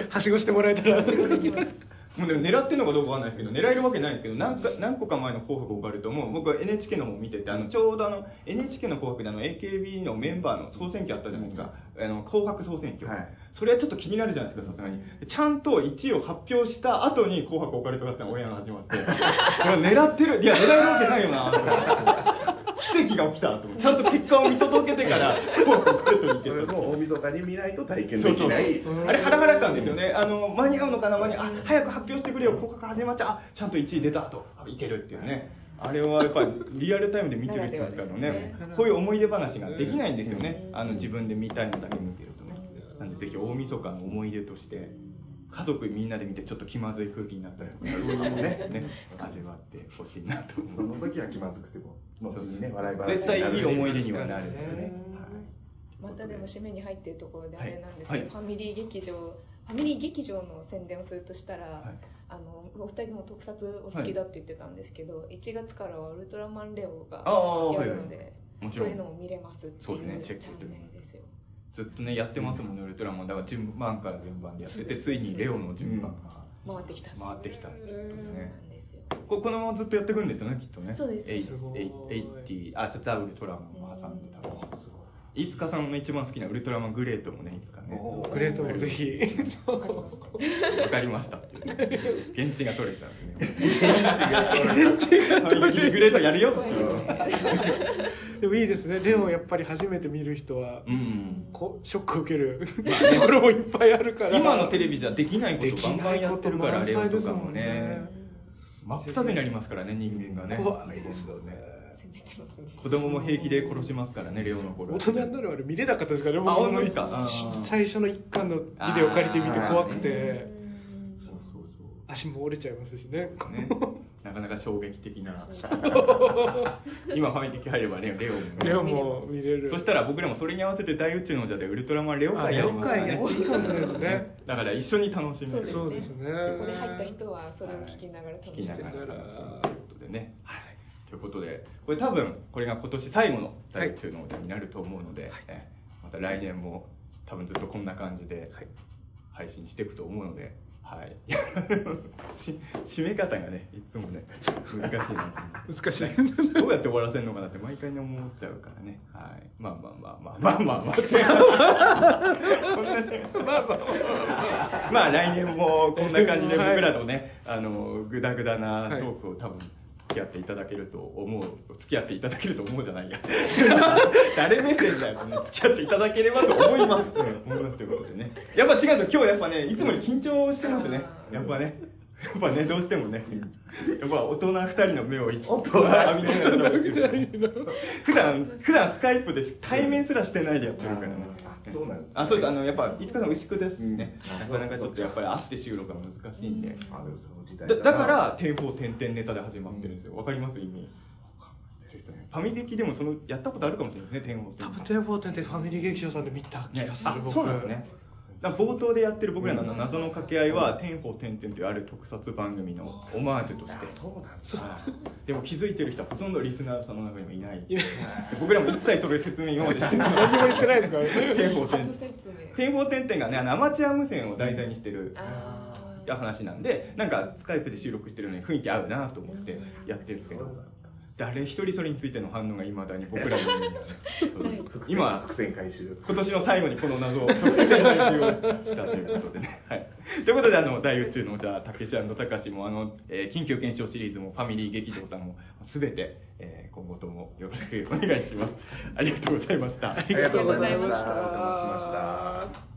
はしごしてもらえたらはしごできます。もうでも狙ってるのかどうかわかんないですけど、狙えるわけないんですけど、何個か前の紅白オカルトも、僕は NHK の方見てて、ちょうどNHK の紅白でAKB のメンバーの総選挙あったじゃないですか、紅白総選挙、はい、それはちょっと気になるじゃないですか、さすがに。ちゃんと1位を発表した後に紅白オカルト合戦オンエアが始まって、狙ってる、いや、狙えるわけないよなと思って奇跡が起きたと思って、ちゃんと結果を見届けてから紅白オカルトに行ってた。それも大晦日に見ないと体験できない、あれハラハラ感ですよね。間に合うのかな、早く発表してくれよ、広告始まって、ちゃんと1位出たといけるっていうね。あれはやっぱりリアルタイムで見てる人たちからのね、こういう思い出話ができないんですよね、自分で見たいのだけ見てるとね。なんでぜひ大晦日の思い出として、家族みんなで見てちょっと気まずい空気になったりとかもね、味わってほしいなと。その時は気まずくても笑い話、絶対いい思い出にはなるんでね。またでも締めに入ってるところであれなんですけど、ファミリー劇場の宣伝をするとしたら、お二人も特撮お好きだって言ってたんですけど、1月からはウルトラマンレオがやるので、そういうのも見れますっていうチャンネルですよ。ずっとねやってますもんね、ウルトラマン。だから順番から順番でやってて、ついにレオの順番が回ってきたってことですね。このままずっとやっていくんですよね、きっとね。そうです。ザ・ウルトラマンを挟んでたら。いつかさんの一番好きなウルトラマングレートもね、いつかね、グレートもぜひわかりましたって現地が取れたんでね、グレートやるよって。でもいいですね、レオやっぱり初めて見る人はショック受けるところもいっぱいあるから、今のテレビじゃできないことバンバンやってるから、レオとかもね真っ二つになりますからね、人間がね。怖いですよね、子供も平気で殺しますからね、レオの頃。大人になるあれ見れなかったですからね、最初の1巻のビデオ借りてみて怖くて、足も折れちゃいますしね、なかなか衝撃的な。今ファミリー入ればね、レオも見れる。そしたら僕らもそれに合わせて大宇宙のじゃでウルトラマンレオ会やりますからね。いいかもしれないですね。だから一緒に楽しめる。そうですね。ここに入った人はそれを聞きながら楽しめるということでね。ということで、これ多分これが今年最後の大宇宙の王者になると思うので、また来年も多分ずっとこんな感じで配信していくと思うので、はい、締め方がね、いつもね、難しいな難しいどうやって終わらせるのかなって毎回に思っちゃうからね、はい、まあまあまあまあまあまあまあ来年もこんな感じで僕らとね、グダグダなトークを多分付き合っていただけると思う、付き合っていただけると思うじゃないや誰目線だよ、付き合っていただければと思います、うん、思いますということでね、やっぱ違うと今日やっぱね、いつもより緊張してますね、やっぱね、やっぱね、どうしてもね、やっぱ大人2人の目を一緒に浴びてるから普段スカイプで対面すらしてないでやってるからね。そうなんです、ね、あ、そうです、やっぱいつかさん牛久ですしね、なかなかちょっとやっぱり会って収録が難しいんで、だから天方天々ネタで始まってるんですよ。わかります意味？ファミ劇でもそのやったことあるかもしれないですね、天方天々。多分天方天々ファミリー劇場さんで見た気がする。ね、あ、そうなんですね。冒頭でやってる僕らの謎の掛け合いは天方天々というある特撮番組のオマージュとして、でも気づいてる人はほとんどリスナーさんの中にもいない僕らも一切それ説明今までして何も言ってないですから天方天々がね、アマチュア無線を題材にしてる話なんで、なんかスカイプで収録してるのに雰囲気合うなと思ってやってるんですけど、誰一人それについての反応がいまだに僕らに今伏線回収、今年の最後にこの謎を伏線回収をしたということでね、はい、ということで大宇宙のじゃあたけし&たかしも緊急検証シリーズもファミリー劇場さんも全て、今後ともよろしくお願いします。ありがとうございました。ありがとうございました。お邪魔しました。